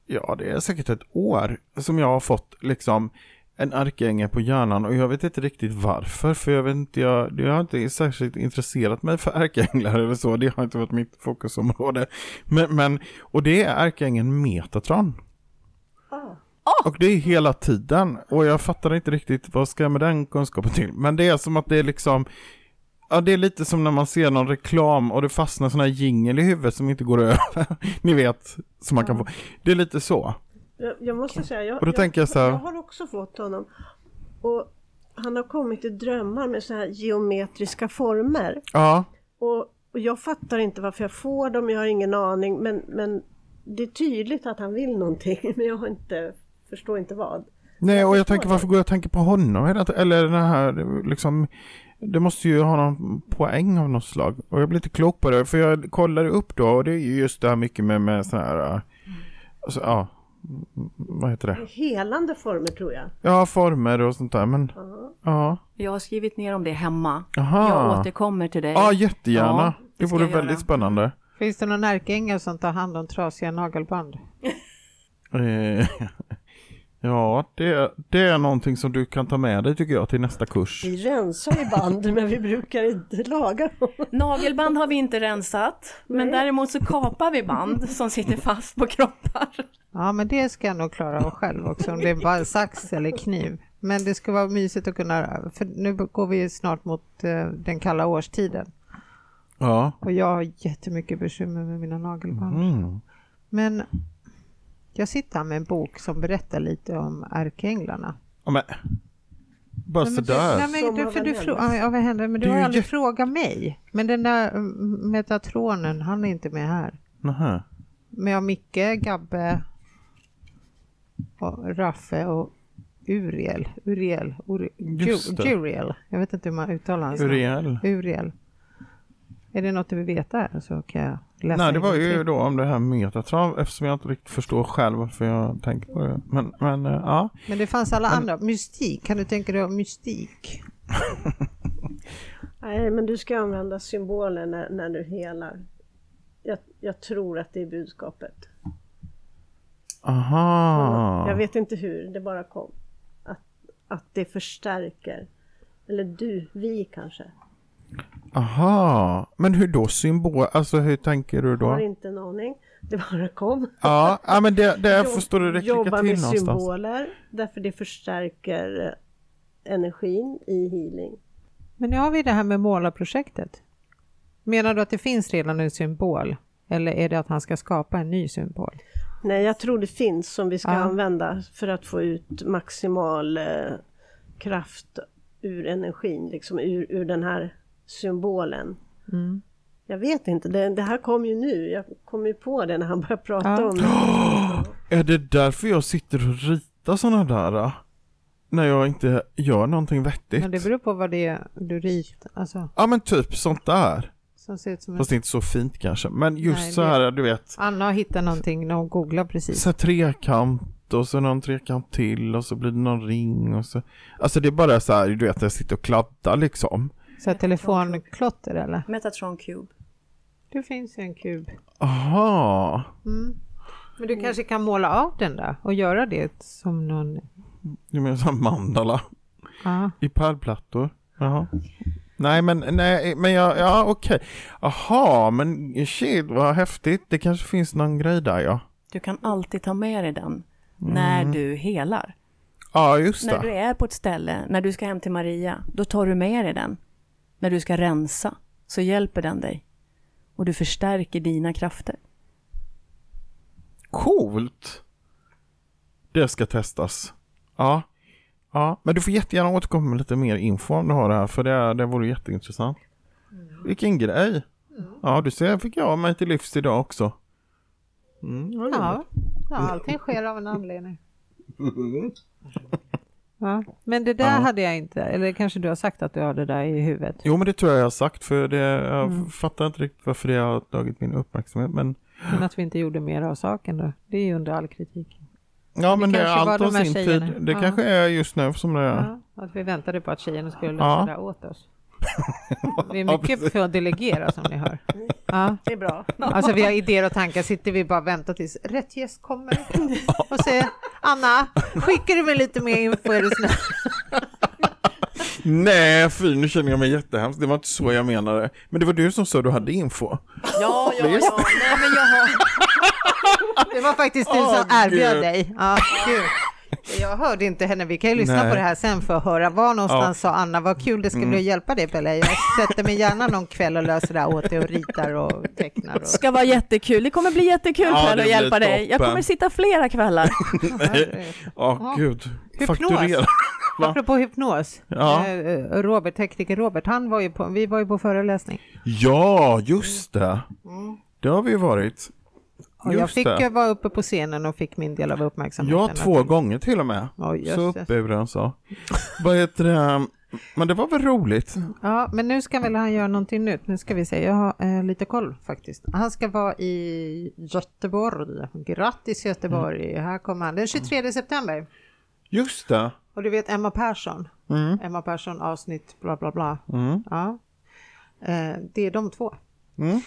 ja det är säkert ett år som jag har fått liksom en ärkeängel på hjärnan, och jag vet inte riktigt varför, för jag vet inte, jag, jag har inte särskilt intresserat mig för ärkeänglar eller så, det har inte varit mitt fokusområde, men, men och det är ärkeängeln Metatron. Oh. Och det är hela tiden, och jag fattar inte riktigt vad ska jag med den kunskapen till, men det är som att det är liksom, ja, det är lite som när man ser någon reklam och det fastnar sån här jingle i huvudet som inte går över, ni vet, som man kan få, det är lite så. Jag, jag måste säga, jag, jag, jag, jag, jag har också fått honom, och han har kommit i drömmar med så här geometriska former. Ja. Och, och jag fattar inte varför jag får dem, jag har ingen aning, men, men det är tydligt att han vill någonting, men jag har inte, förstår inte vad. Nej, jag och jag tänker det. Varför går jag och tänker på honom? Eller den här liksom... Det måste ju ha någon poäng av något slag, och jag blir lite klok på det, för jag kollar upp då, och det är ju just det här mycket med, med så här... Alltså, ja... Vad heter det? Helande former tror jag. Ja, former och sånt där, men uh-huh. ja. Jag har skrivit ner om det hemma. Aha. Jag återkommer till dig. Ja, jättegärna. Ja, det vore väldigt göra. Spännande. Finns det någon ärkeängel som tar hand om trasiga nagelband? Ja, det, det är någonting som du kan ta med dig tycker jag till nästa kurs. Vi rensar i band, men vi brukar inte laga dem. Nagelband har vi inte rensat, men Nej. Däremot så kapar vi band som sitter fast på kroppar. Ja, men det ska jag nog klara av själv också, om det är bara sax eller kniv. Men det ska vara mysigt att kunna, för nu går vi snart mot den kalla årstiden. Ja. Och jag har jättemycket bekymmer med mina nagelband. Mm. Men... Jag sitter här med en bok som berättar lite om ärkeänglarna. Ja, men... Bara så där. Nej, men du, för du, frå- ja, vad händer? Men du, du har aldrig ju... frågat mig. Men den där Metatronen, han är inte med här. Nähä. Men jag har Micke, Gabbe, och Raffe och Uriel. Uriel. Uriel. Ju- Uriel. Jag vet inte hur man uttalar hans namn. Uriel. Uriel. Är det något du vill veta så kan jag läsa. Nej, det var ju då om det här Metatron, eftersom jag inte riktigt förstår själv varför jag tänker på det. Men, men, ja. Men det fanns alla men... andra. Mystik, kan du tänka dig om mystik? Nej, men du ska använda symboler när, när du helar. Jag, jag tror att det är budskapet. Aha. Jag vet inte hur, det bara kom. Att, att det förstärker. Eller du, vi kanske. Aha, men hur då symbol? Alltså hur tänker du då? Jag har inte en aning, det bara kom. Ja, ja men det, det jag förstår du rätt. Jobba med symboler, någonstans. Därför det förstärker energin i healing. Men nu har vi det här med målarprojektet. Menar du att det finns redan en symbol? Eller är det att han ska skapa en ny symbol? Nej, jag tror det finns som vi ska ja. använda för att få ut maximal eh, kraft ur energin. Liksom ur, ur den här symbolen. Mm. Jag vet inte, det, det här kom ju nu. Jag kom ju på det när han började prata ja. om det. Oh, är det därför jag sitter och ritar sådana där? När jag inte gör någonting vettigt. Men det beror på vad det är du ritar. Alltså. Ja men typ sånt där. Som ser ut som fast en... inte så fint kanske. Men just nej, så här det... du vet. Anna har hittat någonting när hon googlar precis. Så här trekant och så någon trekant till. Och så blir det någon ring. Och så... Alltså det är bara så här du vet jag sitter och kladdar liksom. Så här telefonklotter eller? Metatron Cube. Det finns ju en kub. Aha. Mm. Men du mm. kanske kan måla av den där. Och göra det som någon... Du menar sån mandala ah. i pärlplattor. Jaha. Nej men nej men jag ja okej. Okay. Aha, men shit vad häftigt. Det kanske finns någon grej där ja. Du kan alltid ta med dig den mm. när du helar. Ja, ah, just det. När du är på ett ställe, när du ska hem till Maria, då tar du med dig den. När du ska rensa så hjälper den dig och du förstärker dina krafter. Coolt. Det ska testas. Ja, ja, men du får jättegärna återkomma med lite mer info om du har det här. För det, det vore jätteintressant. Vilken grej. Ja, du ser, fick jag mig till livs idag också. Mm, ja, ja, allting sker av en anledning. Ja, men det där ja. hade jag inte. Eller kanske du har sagt att du har det där i huvudet. Jo, men det tror jag jag har sagt. För det, jag mm. fattar inte riktigt varför det har tagit min uppmärksamhet. Men... men att vi inte gjorde mer av saken då. Det är ju under all kritik. Ja, men det, det är allt av sin tid. Det ja. kanske är just nu som det är. Ja, att vi väntade på att tjejerna skulle lösa det ja. åt oss. Vi är mycket ja, för att delegera som ni hör. Ja. Det är bra. Alltså vi har idéer och tankar. Sitter vi bara och väntar tills rätt gäst kommer. Och säger, Anna, skickar du mig lite mer info? Är du snäll? Nej, fy, nu känner jag mig jättehemskt. Det var inte så jag menade. Men det var du som sa du hade info. Ja, ja, Visst? ja. Nej, men jag har... Det var faktiskt du oh, som erbjöd dig. Ja, gud. Jag hörde inte henne. Vi kan ju lyssna Nej. på det här sen för att höra. Var någonstans ja. sa Anna, vad kul det ska mm. bli att hjälpa dig Pelle. Jag sätter mig gärna någon kväll och löser det här åt dig och ritar och tecknar. Och... det ska vara jättekul. Det kommer bli jättekul ja, Pelle att hjälpa toppen. dig. Jag kommer sitta flera kvällar. Åh oh, gud. Fakturera. Apropå hypnos. Ja. Robert, tekniker Robert, han var ju på, vi var ju på föreläsning. Ja, just det. Mm. Det har vi varit. Jag fick det. vara uppe på scenen och fick min del av uppmärksamheten. Ja, två att... gånger till och med. Oh, just så uppburen så. Vad heter det? Men det var väl roligt. Ja, men nu ska väl han göra någonting nytt. Nu ska vi se, jag har eh, lite koll faktiskt. Han ska vara i Göteborg. Grattis Göteborg. Mm. Här kommer han. Den tjugotredje september. Just det. Och du vet Emma Persson. Mm. Emma Persson avsnitt bla bla bla. Mm. Ja. Eh, det är de två. Mm.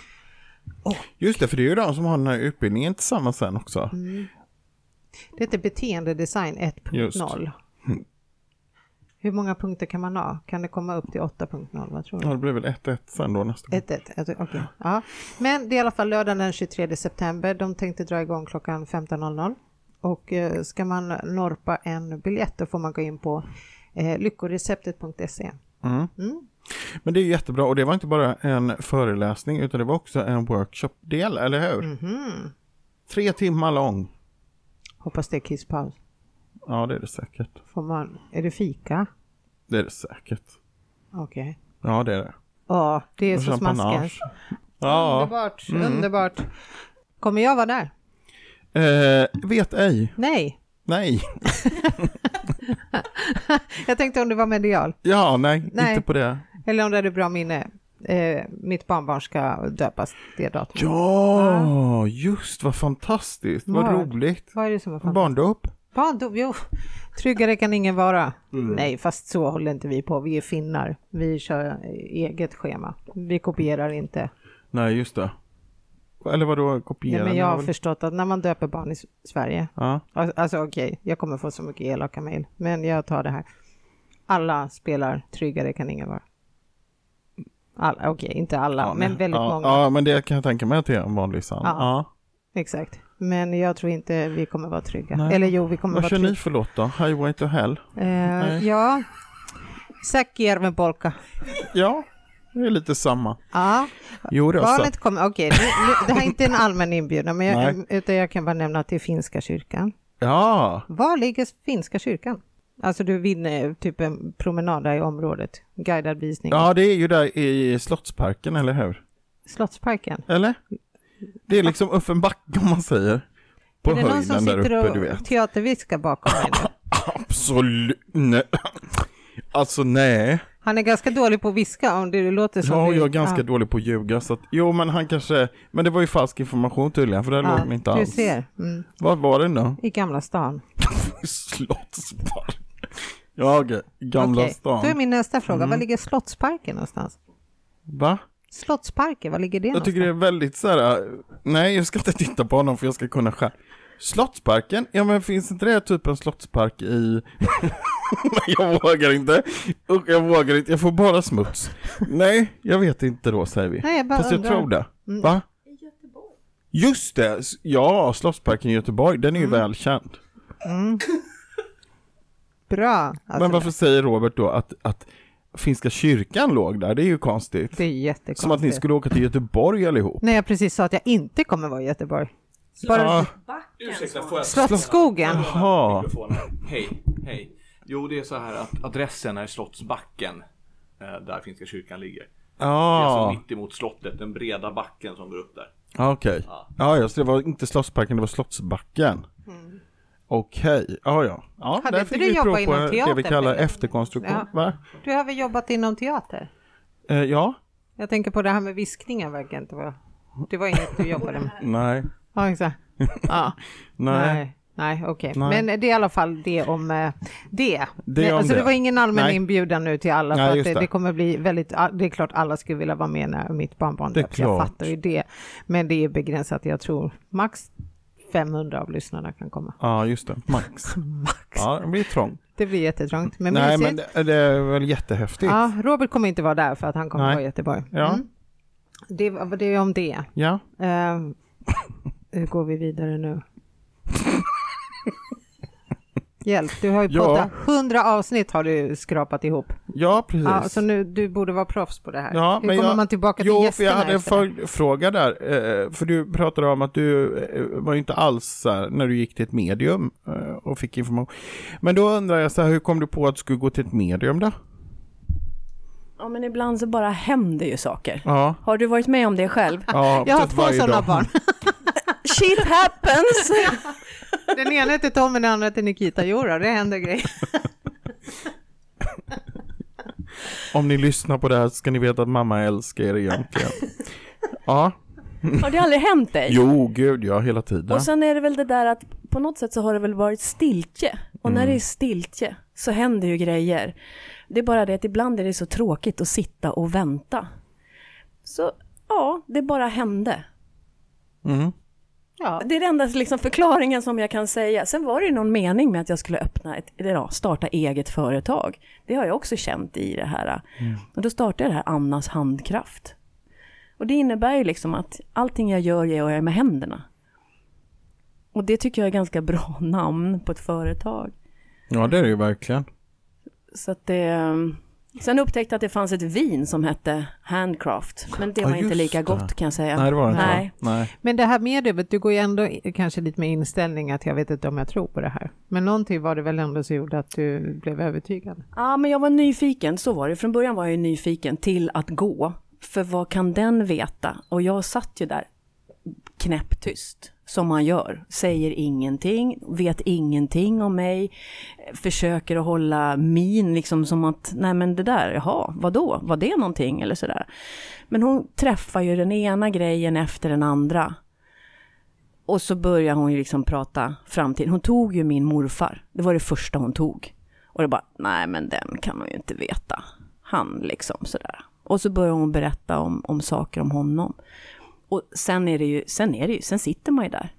Oh. Just det, för det är ju de som har den här utbildningen tillsammans sen också. Mm. Det heter beteendedesign ett punkt noll. Mm. Hur många punkter kan man ha? Kan det komma upp till åtta punkt noll? Vad tror du? Ja, det blir väl ett ett sen då nästa gång. ett ett, okej. Ja. Men det är i alla fall lördagen den tjugotredje september. De tänkte dra igång klockan femton noll noll. Och eh, ska man norpa en biljett då får man gå in på eh, lyckoreceptet punkt se. Mm. Mm. Men det är jättebra och det var inte bara en föreläsning utan det var också en workshopdel, eller hur? Mm-hmm. Tre timmar lång. Hoppas det är kisspaus. Ja, det är det säkert. Får man, är det fika? Det är det säkert. Okej. Okay. Ja, det är det. Ja, det är och så smaskigt. Ja. Underbart, mm. underbart. Kommer jag vara där? Eh, vet ej. Nej. Nej. Jag tänkte om du var medial. Ja, nej, nej, inte på det. Eller om det är bra minne. Eh, mitt barnbarn ska döpas det datumet. Ja, ah. just vad fantastiskt. Vad roligt. Vad är det som var fantastiskt? Barndop. Barndop, jo. Tryggare kan ingen vara. Mm. Nej, fast så håller inte vi på. Vi är finnar. Vi kör eget schema. Vi kopierar inte. Nej, just det. Eller vadå kopierar? Nej, men jag har väl förstått att när man döper barn i Sverige. Ja. Alltså okej, okay, jag kommer få så mycket elaka mejl. Men jag tar det här. Alla spelar Tryggare kan ingen vara. Okej, okay, inte alla, ja, men väldigt ja, många. Ja, men det kan jag tänka mig att det är en vanlig sann. Ja, ja, exakt. Men jag tror inte vi kommer vara trygga. Nej. Eller jo, vi kommer Vad vara trygga. Vad kör ni för låt då? Highway to Hell? Eh, ja. Säkjärvenpolka. Ja, det är lite samma. Ja. Jo, det Barnet så. Kommer, okej, okay, det här är inte en allmän inbjudan, men jag, utan jag kan bara nämna att det är Finska kyrkan. Ja. Var ligger Finska kyrkan? Alltså du vinner typ en promenad där i området. Guidad visning. Ja, det är ju där i Slottsparken, eller hur? Slottsparken? Eller? Det är liksom upp en back, om man säger. På höjden där uppe, du vet. Är det någon som sitter och teaterviskar bakom mig nu? Absolut. Nej. Alltså, nej. Han är ganska dålig på att viska, om det låter som... Ja, du... jag är ganska ah. dålig på att ljuga. Så att, jo, men han kanske... Men det var ju falsk information tydligen, för det ah, låter inte alls. Du ser. Mm. Vad var det då? I Gamla stan. Slottsparken. Jag, Gamla okay. stan. Då är min nästa fråga. Mm. Var ligger Slottsparken någonstans? Va? Slottsparken, var ligger det jag någonstans? Jag tycker det är väldigt så här... Nej, jag ska inte titta på honom för jag ska kunna skär. Slottsparken? Ja, men finns inte det typ en slottspark i... jag vågar inte. Och jag vågar inte. Jag får bara smuts. Nej, jag vet inte då, säger vi. Nej, jag bara Fast undrar. Jag tror det. Mm. Va? I Göteborg. Just det. Ja, Slottsparken i Göteborg. Den är ju mm. välkänd. Mm. Bra. Alltså, men varför säger Robert då att, att Finska kyrkan låg där? Det är ju konstigt. Det är jättekonstigt. Som att ni skulle åka till Göteborg allihop. Nej, jag precis sa att jag inte kommer vara i Göteborg. Bara... Ja. Ursäkta, får jag... Slottsskogen. Jaha. Hej, hej. Jo, det är så här att adressen är Slottsbacken, där Finska kyrkan ligger. Ja. Ah. Det är alltså mitt emot slottet, den breda backen som går upp där. Ah, okej. Okay. Ja, ah. ah, just det. Det var inte Slottsparken, det var Slottsbacken. Mm. Okej, ja ja. Ja, hade inte du jobbat inom teater? Det vi kallar efterkonstruktion, ja. Va? Du har väl jobbat inom teater? Eh, ja. Jag tänker på det här med viskningen, verkar inte vara. Det var inget du jobbade med. Nej. Ja, exakt. Ja. Nej. Nej. Nej, okej. Okay. Men det är i alla fall det om eh, det. det Men, om alltså det. Det var ingen allmän Nej. Inbjudan nu till alla. För Nej, att det, det kommer bli väldigt, det är klart alla skulle vilja vara med när mitt barnbarn. Det är klart. Jag fattar ju det. Men det är begränsat, jag tror. Max fem hundra av lyssnarna kan komma. Ja, just det. Max. Max. Ja, det blir trångt. Det blir jättetrångt. Men Nej, men det, det är väl jättehäftigt. Ja, Robert kommer inte vara där för att han kommer Nej. Vara i Göteborg. Ja. Mm. Det var det om det. Ja. Uh, hur går vi vidare nu? Hjälp, du har ju poddat hundra avsnitt har du skrapat ihop. Ja, precis. Ja, så nu, du borde vara proffs på det här. Ja, Hur men kommer jag, man tillbaka till jo, gästerna? Jo, jag hade en för, fråga där. Eh, för du pratade om att du eh, var ju inte alls så här, när du gick till ett medium eh, och fick information. Men då undrar jag så här, hur kom du på att du skulle gå till ett medium då? Ja, men ibland så bara händer ju saker. Ja. Har du varit med om det själv? Ja, jag har två sådana barn. Shit happens. Den ena heter Tom och den andra heter Nikita. Jo då, det händer grejer. Om ni lyssnar på det här ska ni veta att mamma älskar er egentligen. Ja. Har det aldrig hänt dig? Jo, gud, ja, hela tiden. Och sen är det väl det där att på något sätt så har det väl varit stiltje. Och när mm. det är stiltje så händer ju grejer. Det är bara det att ibland är det så tråkigt att sitta och vänta. Så ja, det bara hände. Mm. Ja. Det är den enda liksom förklaringen som jag kan säga. Sen var det ju någon mening med att jag skulle öppna ett, eller starta eget företag. Det har jag också känt i det här. Mm. Och då startade jag det här Annas handkraft. Och det innebär ju liksom att allting jag gör, gör jag med händerna. Och det tycker jag är ganska bra namn på ett företag. Ja, det är det ju verkligen. Så att det... Sen upptäckte jag att det fanns ett vin som hette Handcraft. Men det var ja, inte lika det. Gott kan jag säga. Nej, det var det inte. Nej. Nej. Men det här mediet, du går ju ändå kanske lite med inställning att jag vet inte om jag tror på det här. Men någonting var det väl ändå så gjorde att du blev övertygad? Ja, men jag var nyfiken. Så var det. Från början var jag nyfiken till att gå. För vad kan den veta? Och jag satt ju där knäpptyst. Som man gör. Säger ingenting. Vet ingenting om mig. Försöker att hålla min liksom som att, nej men det där, jaha, vadå? Var det någonting? Eller sådär. Men hon träffar ju den ena grejen efter den andra. Och så började hon ju liksom prata framtid. Hon tog ju min morfar. Det var det första hon tog. Och det bara, nej men den kan man ju inte veta. Han liksom sådär. Och så började hon berätta om, om saker om honom. Och sen är det ju, sen är det ju, sen sitter man ju där.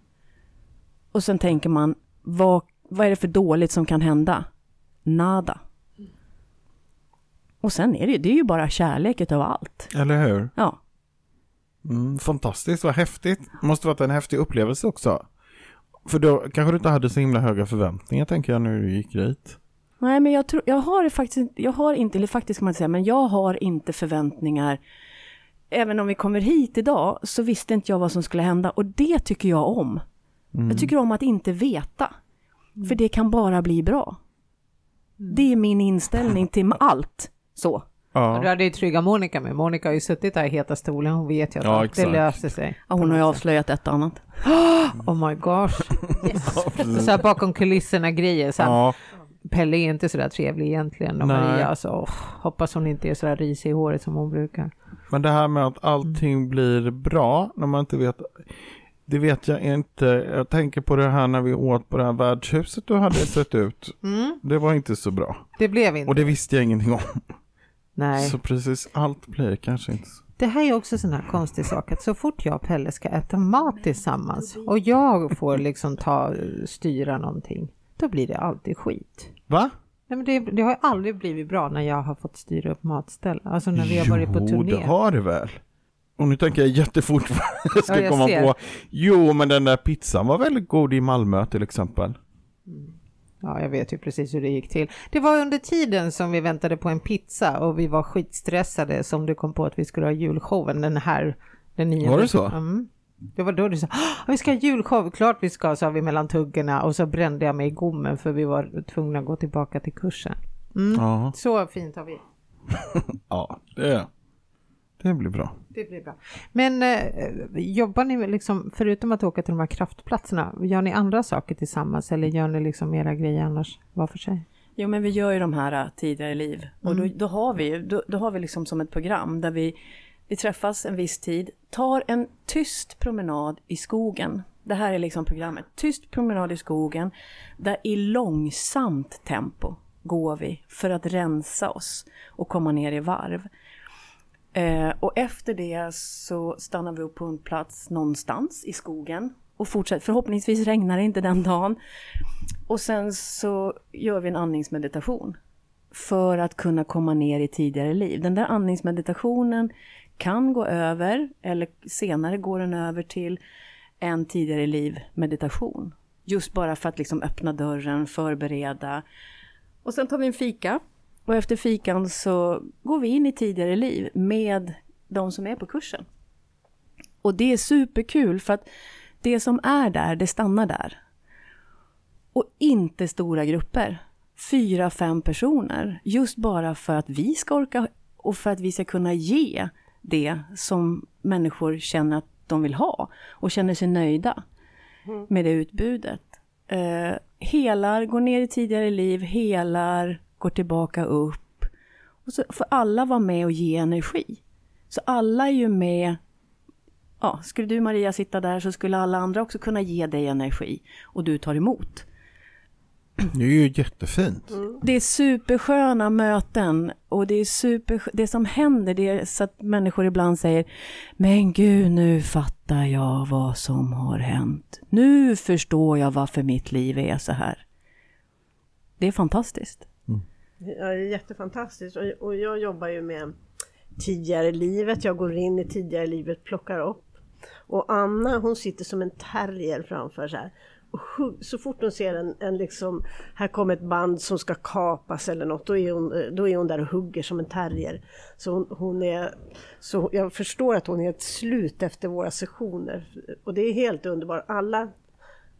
Och sen tänker man, vad, vad är det för dåligt som kan hända? Nada. Och sen är det ju, det är ju bara kärlek utav allt. Eller hur? Ja. Mm, fantastiskt, vad häftigt. Måste varit en häftig upplevelse också. För då kanske du inte hade så himla höga förväntningar, tänker jag, när du gick dit. Nej, men jag tror, jag har faktiskt, jag har inte, eller faktiskt kan man inte säga, men jag har inte förväntningar. Även om vi kommer hit idag så visste inte jag vad som skulle hända. Och det tycker jag om. Mm. Jag tycker om att inte veta. Mm. För det kan bara bli bra. Mm. Det är min inställning till allt. Så. Ja. Du hade ju trygga Monica med. Monica har ju suttit där i heta stolen. Hon vet ju att ja, det löser sig. Ja, hon har ju avslöjat ett annat. Oh my gosh. Yes. Så här bakom kulisserna grejer. Så här, ja. Pelle är inte sådär trevlig egentligen. Och Maria, alltså, oh, hoppas hon inte är sådär risig i håret som hon brukar. Men det här med att allting mm. blir bra när man inte vet... Det vet jag inte. Jag tänker på det här när vi åt på det här värdshuset du hade sett ut. Mm. Det var inte så bra. Det blev inte. Och det visste jag ingenting om. Nej. Så precis allt blir kanske inte så. Det här är också sån här konstig sak att så fort jag och Pelle ska äta mat tillsammans och jag får liksom ta, styra någonting, då blir det alltid skit. Va? Nej, men det, det har ju aldrig blivit bra när jag har fått styra upp matställen. Alltså när vi har varit på turné. Jo, det har det väl. Och nu tänker jag jättefort vad jag ska ja, jag komma ser. På. Jo, men den där pizzan var väldigt god i Malmö till exempel. Mm. Ja, jag vet ju precis hur det gick till. Det var under tiden som vi väntade på en pizza och vi var skitstressade som du kom på att vi skulle ha julshowen den här den nionde. Var det så? Mm. Det var då du sa, vi ska ha julshow, klart vi ska, sa vi mellan tuggarna och så brände jag mig i gommen för vi var tvungna att gå tillbaka till kursen. Mm. Ja. Så fint har vi. Ja, det är Det blir bra. Det blir bra. Men eh, jobbar ni liksom, förutom att åka till de här kraftplatserna, gör ni andra saker tillsammans eller gör ni liksom era grejer annars var för sig? Jo, men vi gör ju de här tidigare liv. Och mm. då, då har vi då, då har vi liksom som ett program där vi, vi träffas en viss tid, tar en tyst promenad i skogen. Det här är liksom programmet. Tyst promenad i skogen där i långsamt tempo går vi för att rensa oss och komma ner i varv. Eh, och efter det så stannar vi upp på en plats någonstans i skogen och fortsätter, förhoppningsvis regnar det inte den dagen, och sen så gör vi en andningsmeditation för att kunna komma ner i tidigare liv. Den där andningsmeditationen kan gå över, eller senare går den över till en tidigare liv meditation, just bara för att liksom öppna dörren, förbereda, och sen tar vi en fika. Och efter fikan så går vi in i tidigare liv med de som är på kursen. Och det är superkul för att det som är där, det stannar där. Och inte stora grupper. Fyra, fem personer. Just bara för att vi ska orka och för att vi ska kunna ge det som människor känner att de vill ha. Och känner sig nöjda med det utbudet. Eh, helar, går ner i tidigare liv, helar... går tillbaka upp. Och så får alla vara med och ge energi. Så alla är ju med. Ja, skulle du Maria sitta där så skulle alla andra också kunna ge dig energi. Och du tar emot. Det är ju jättefint. Mm. Det är supersköna möten. Och det är super, det som händer det är så att människor ibland säger men gud, nu fattar jag vad som har hänt. Nu förstår jag varför mitt liv är så här. Det är fantastiskt. Ja, det är jättefantastiskt och, och jag jobbar ju med tidigare livet, jag går in i tidigare livet, plockar upp, och Anna hon sitter som en terrier framför så här. Och så fort hon ser en, en liksom, här kommer ett band som ska kapas eller något, då är hon, då är hon där och hugger som en terrier. Så, hon, hon är, så jag förstår att hon är ett slut efter våra sessioner och det är helt underbart. Alla,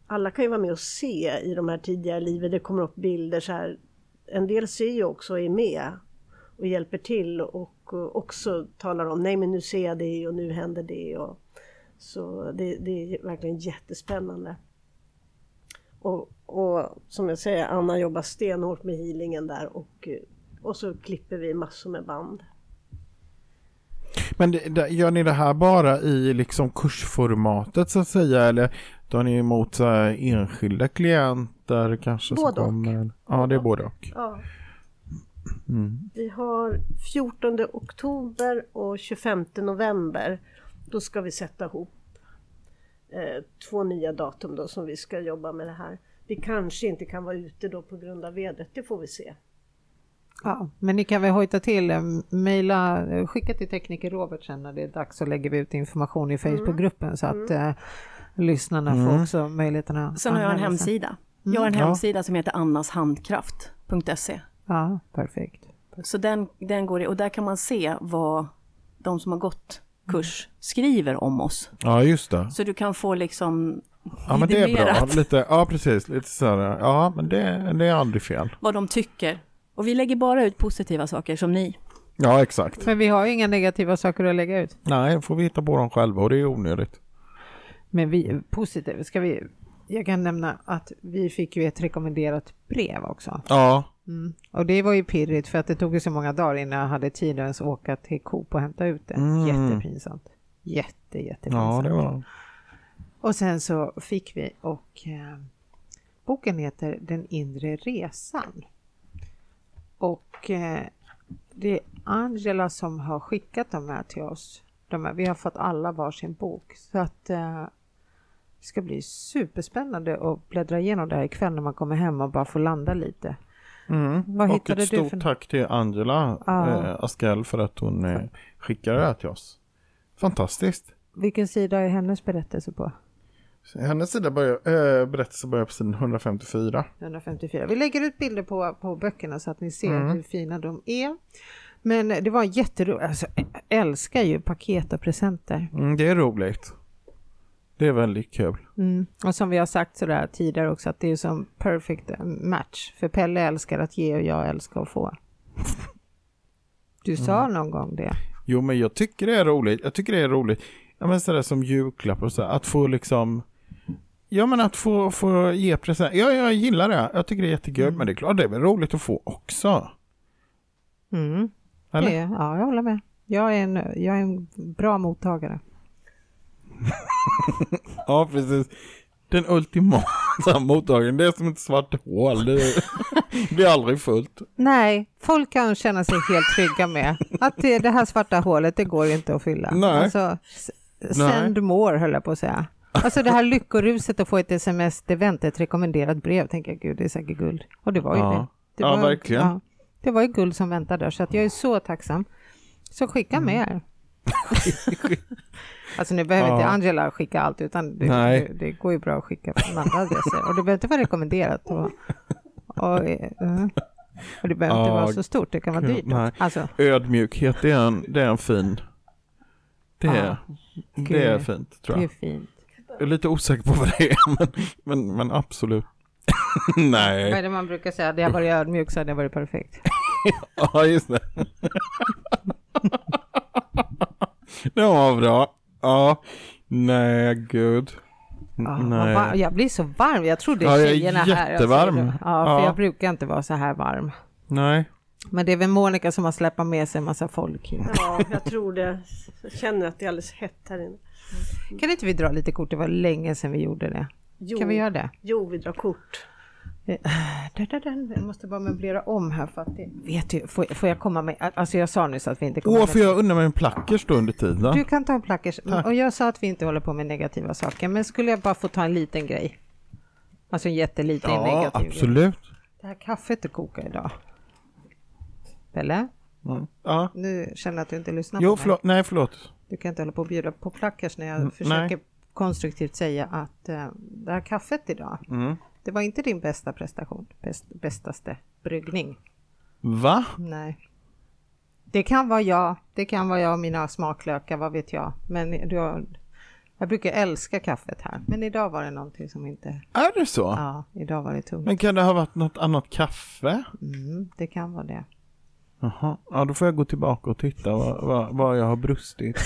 alla kan ju vara med och se i de här tidigare livet, det kommer upp bilder så här. En del ser ju också är med och hjälper till och också talar om nej men nu ser jag det och nu händer det. Och så det, det är verkligen jättespännande. Och, och som jag säger, Anna jobbar stenhårt med healingen där och, och så klipper vi massor med band. Men det, det, gör ni det här bara i liksom kursformatet så att säga, eller Tar ni emot så här enskilda klienter kanske? Både som kommer... Ja, det är både och. Ja. Mm. Vi har fjortonde oktober och tjugofemte november. Då ska vi sätta ihop eh, två nya datum då som vi ska jobba med det här. Vi kanske inte kan vara ute då på grund av vädret, det får vi se. Ja, men ni kan väl hojta till, mejla, skicka till tekniker Robert sen när det är dags, så lägger vi ut information i Facebookgruppen mm. så att mm. eh, lyssnarna mm. får också möjligheterna. Sen har jag en hemsida. Mm. Jag har en hemsida ja. som heter annashandkraft punkt se. Ja, perfekt. Så den, den går i, och där kan man se vad de som har gått kurs skriver om oss. Ja, just det. Så du kan få liksom... Ja, men det är bra. Lite, ja, precis. Lite så här, ja, men det, det är aldrig fel. Vad de tycker. Och vi lägger bara ut positiva saker som ni. Ja, exakt. Men vi har ju inga negativa saker att lägga ut. Nej, får vi hitta på dem själva och det är onödigt. Men vi, positivt, ska vi... Jag kan nämna att vi fick ju ett rekommenderat brev också. Ja. Mm. Och det var ju pirrigt för att det tog ju så många dagar innan jag hade tid att ens åka till Coop och hämta ut det. Mm. Jättepinsamt. Jätte, jättepinsamt. Ja, det var... Och sen så fick vi, och eh, boken heter Den inre resan. Och eh, det är Angela som har skickat dem här till oss. De här, vi har fått alla varsin bok. Så att eh, det ska bli superspännande att bläddra igenom det här ikväll när man kommer hem och bara får landa lite. Mm. Vad och hittade ett du stort för... tack till Angela ah. eh, Askell för att hon eh, skickade det här till oss. Fantastiskt. Vilken sida är hennes berättelse på? Hennes sida börjar, äh, berättelse börjar på sidan hundrafemtiofyra. hundrafemtiofyra. Vi lägger ut bilder på, på böckerna så att ni ser mm. hur fina de är. Men det var jätteroligt. Alltså, jag älskar ju paket och presenter. Mm, det är roligt. Det är väldigt kul. Mm. Och som vi har sagt så där tidigare också, att det är som perfect match. För Pelle älskar att ge och jag älskar att få. Du sa mm. någon gång det. Jo, men jag tycker det är roligt. Jag tycker det är roligt. Ja, men sådär som julklapp och så att få liksom, ja men att få, få ge present. Ja, jag gillar det. Jag tycker det är jättegött mm. men det är klart det är väl roligt att få också. Mm. Eller? Det, ja, jag håller med. Jag är en, jag är en bra mottagare. Ja, precis. Den ultimata mottagaren. Det är som ett svart hål. Det blir aldrig fullt. Nej, folk kan känna sig helt trygga med att det, det här svarta hålet, det går inte att fylla. Nej. Alltså, send Nej. more, höll jag på att säga. Alltså det här lyckoruset att få ett sms, det väntar ett rekommenderat brev. Tänker jag, gud, det är säkert guld. Och det var ju ja. det. det var, ja, verkligen. Ja, det var ju guld som väntade där. Så att jag är så tacksam. Så skicka mm. med er. Alltså nu behöver ja. inte Angela skicka allt, utan det, det, det går ju bra att skicka från andra adresser. Och det behöver inte vara rekommenderat och, och, och det behöver ja. inte vara så stort. Det kan vara dyrt alltså. Ödmjukhet, det är en, det är en fin det är, ja. det är fint, tror jag. Det är fint. Jag är lite osäker på vad det är. Men, men, men absolut. Nej. Vad är det man brukar säga? Det har varit ödmjuk, så det har varit perfekt. Ja, just det. Det var bra. Ja. Nej, gud. Ja, Nej. Var, jag blir så varm. Jag tror det är tjejerna här. Ja, jag är jättevarm. Här. Ja, för ja. jag brukar inte vara så här varm. Nej. Men det är väl Monica som har släppt med sig en massa folk. Ja, jag tror det. Jag känner att det är alldeles hett här inne. Kan inte vi dra lite kort? Det var länge sedan vi gjorde det. Jo. Kan vi göra det? Jo, vi drar kort. Jag måste bara möblera om här för att det... Vet du, får, får jag komma med? Alltså jag sa nyss att vi inte kommer... Åh, för jag undrar med en plackers då under tiden. Du kan ta en plackers. Tack. Och jag sa att vi inte håller på med negativa saker. Men skulle jag bara få ta en liten grej? Alltså en jätteliten ja, negativ absolut. grej. Ja, absolut. Det här kaffet är kokar idag. Pelle? Mm. Ja. Nu känner jag att du inte lyssnar jo, på mig. Jo, förlåt. Nej, förlåt. Du kan inte hålla på att bjuda på plackers när jag mm, försöker nej. konstruktivt säga att äh, det här kaffet idag... Mm. Det var inte din bästa prestation, bäst, bästaste bryggning. Va? Nej. Det kan vara jag, det kan vara jag och mina smaklökar, vad vet jag. Men jag, jag brukar älska kaffet här. Men idag var det någonting som inte... Är det så? Ja, idag var det tungt. Men kan det ha varit något annat kaffe? Mm, det kan vara det. Jaha, ja, då får jag gå tillbaka och titta vad, vad, vad jag har brustit.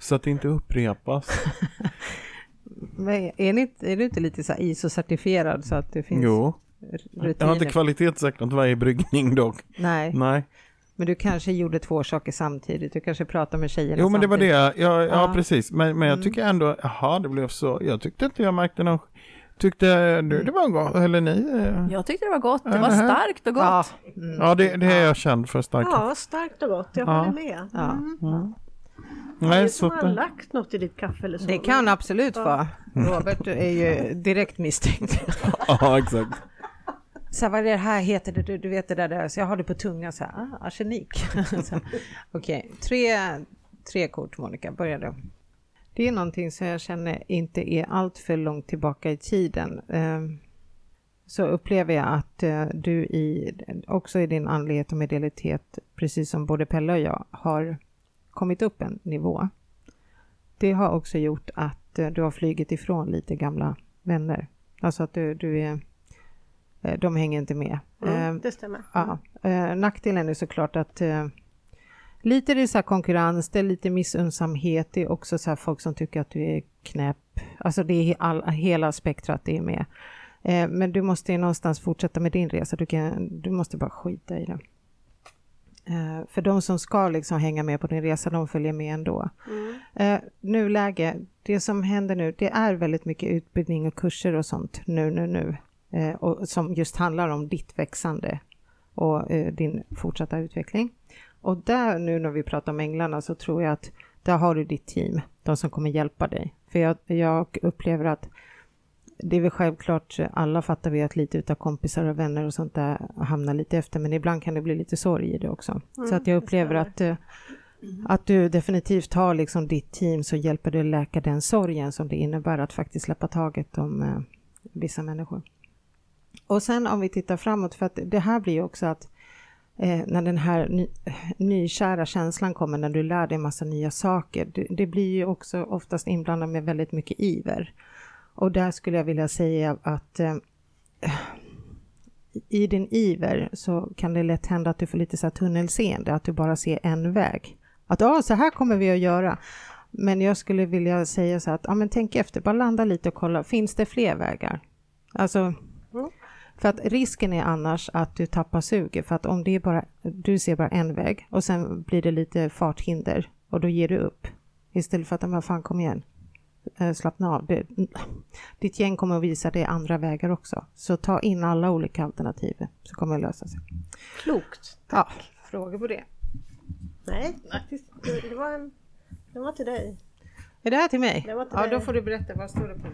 Så att det inte upprepas. Men är, ni, är du inte lite så här I S O-certifierad så att det finns jo. rutiner? Jag har inte kvalitetssäkrat varje bryggning dock. Nej. Nej. Men du kanske gjorde två saker samtidigt. Du kanske pratade med tjejerna samtidigt. Jo, men det samtidigt. var det. Jag, ja, ja, precis. Men, men jag tycker ändå, jaha, det blev så. Jag tyckte inte jag märkte någon. Tyckte du det var gott? Eller ni? Jag tyckte det var gott. Det var starkt och gott. Ja, mm. ja det, det är jag känd för starkt. Ja, starkt och gott. Jag håller med. Mm. Ja. Mm. Nej, det är som har lagt något i ditt kaffe eller så. Det kan absolut ja. vara. Robert är ju direkt misstänkt. Ja, exakt. Så här, vad är det här heter det? Du, du vet det där, där. Så jag har det på tungan så här. Ah, arsenik. Okej, okay. tre, tre kort Monica. Börja då. Det är någonting som jag känner inte är allt för långt tillbaka i tiden. Så upplever jag att du i, också i din andlighet och medialitet, precis som både Pelle och jag, har kommit upp en nivå. Det har också gjort att du har flygit ifrån lite gamla vänner. Alltså att du, du är... De hänger inte med. Mm, det stämmer. Ja. Nackdelen är såklart att... Lite det är så här konkurrens, det är lite missunnsamhet, det är också så här folk som tycker att du är knäpp. Alltså det är all, hela spektrat det är med. Eh, men du måste ju någonstans fortsätta med din resa, du, kan, du måste bara skita i det. Eh, för de som ska liksom hänga med på din resa, de följer med ändå. Mm. Eh, nuläge, det som händer nu, det är väldigt mycket utbildning och kurser och sånt nu, nu, nu. Eh, och som just handlar om ditt växande och eh, din fortsatta utveckling. Och där nu när vi pratar om änglarna så tror jag att där har du ditt team. De som kommer hjälpa dig. För jag, jag upplever att det är väl självklart, alla fattar vi att lite utav kompisar och vänner och sånt där hamnar lite efter. Men ibland kan det bli lite sorg i det också. Mm, så att jag upplever att, att du definitivt har liksom ditt team som hjälper dig läka den sorgen som det innebär att faktiskt släppa taget om eh, vissa människor. Och sen om vi tittar framåt, för att det här blir ju också att Eh, när den här ny, nykära känslan kommer, när du lär dig en massa nya saker, du, det blir ju också oftast inblandad med väldigt mycket iver. Och där skulle jag vilja säga att eh, i din iver så kan det lätt hända att du får lite så här tunnelseende, att du bara ser en väg, att ah, så här kommer vi att göra. Men jag skulle vilja säga så här att ah, men tänk efter, bara landa lite och kolla, finns det fler vägar? Alltså mm. För att risken är annars att du tappar suget. För att om det är bara, du ser bara en väg och sen blir det lite farthinder och då ger du upp. Istället för att, men fan kom igen, slappna av. Det, ditt gäng kommer att visa dig andra vägar också. Så ta in alla olika alternativ så kommer det lösa sig. Klokt, tack. Ja. Frågor på det? Nej, faktiskt. Det var, en, det var till dig. Är det här till mig? Det var till ja, dig. Då får du berätta. Vad står det på?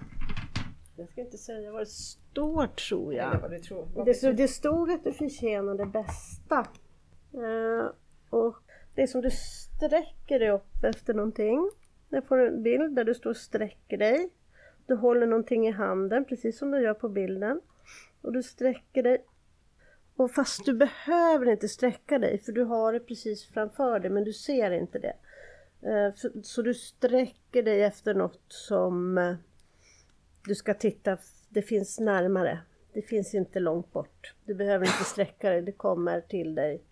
Jag ska inte säga vad det står, tror jag. Nej, det, det, tror. Det, så, det stod att du förtjänar det bästa. Eh, och det är som du sträcker dig upp efter någonting. Jag får en bild där du står och sträcker dig. Du håller någonting i handen, precis som du gör på bilden. Och du sträcker dig. Och fast du behöver inte sträcka dig, för du har det precis framför dig, men du ser inte det. Eh, så, så du sträcker dig efter något som... Du ska titta, det finns närmare. Det finns inte långt bort. Du behöver inte sträcka dig, det kommer till dig.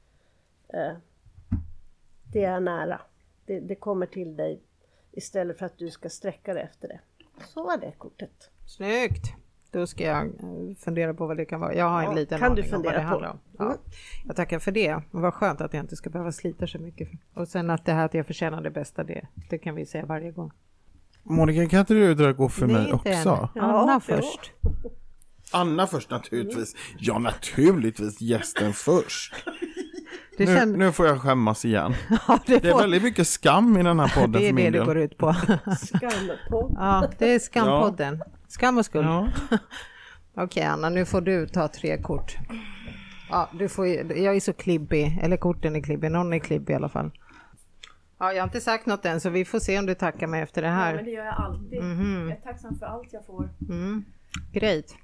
Det är nära. Det, det kommer till dig istället för att du ska sträcka dig efter det. Så var det kortet. Snyggt! Då ska jag fundera på vad det kan vara. Jag har en ja, liten kan aning du fundera om vad det handlar om. Ja. Mm. Jag tackar för det. Vad skönt att jag inte ska behöva slita så mycket. Och sen att det här att jag förtjänar det bästa, det, det kan vi säga varje gång. Monica, kan inte du dra gå för det mig också? Ja, Anna först. Anna först naturligtvis. Ja, naturligtvis gästen först. Det nu, känd... nu får jag skämmas igen. Ja, det, det är får... väldigt mycket skam i den här podden. Det är det det går ut på. Skampodden. Ja, det är skampodden. Ja. Skam och skuld. Ja. Okej okay, Anna, nu får du ta tre kort. Ja, du får, jag är så klibbig. Eller korten är klibbig. Någon är klibbig i alla fall. Ja, jag har inte sagt något än så vi får se om du tackar mig efter det här. Ja, men det gör jag alltid. Mm-hmm. Jag är tacksam för allt jag får. Mm. Great.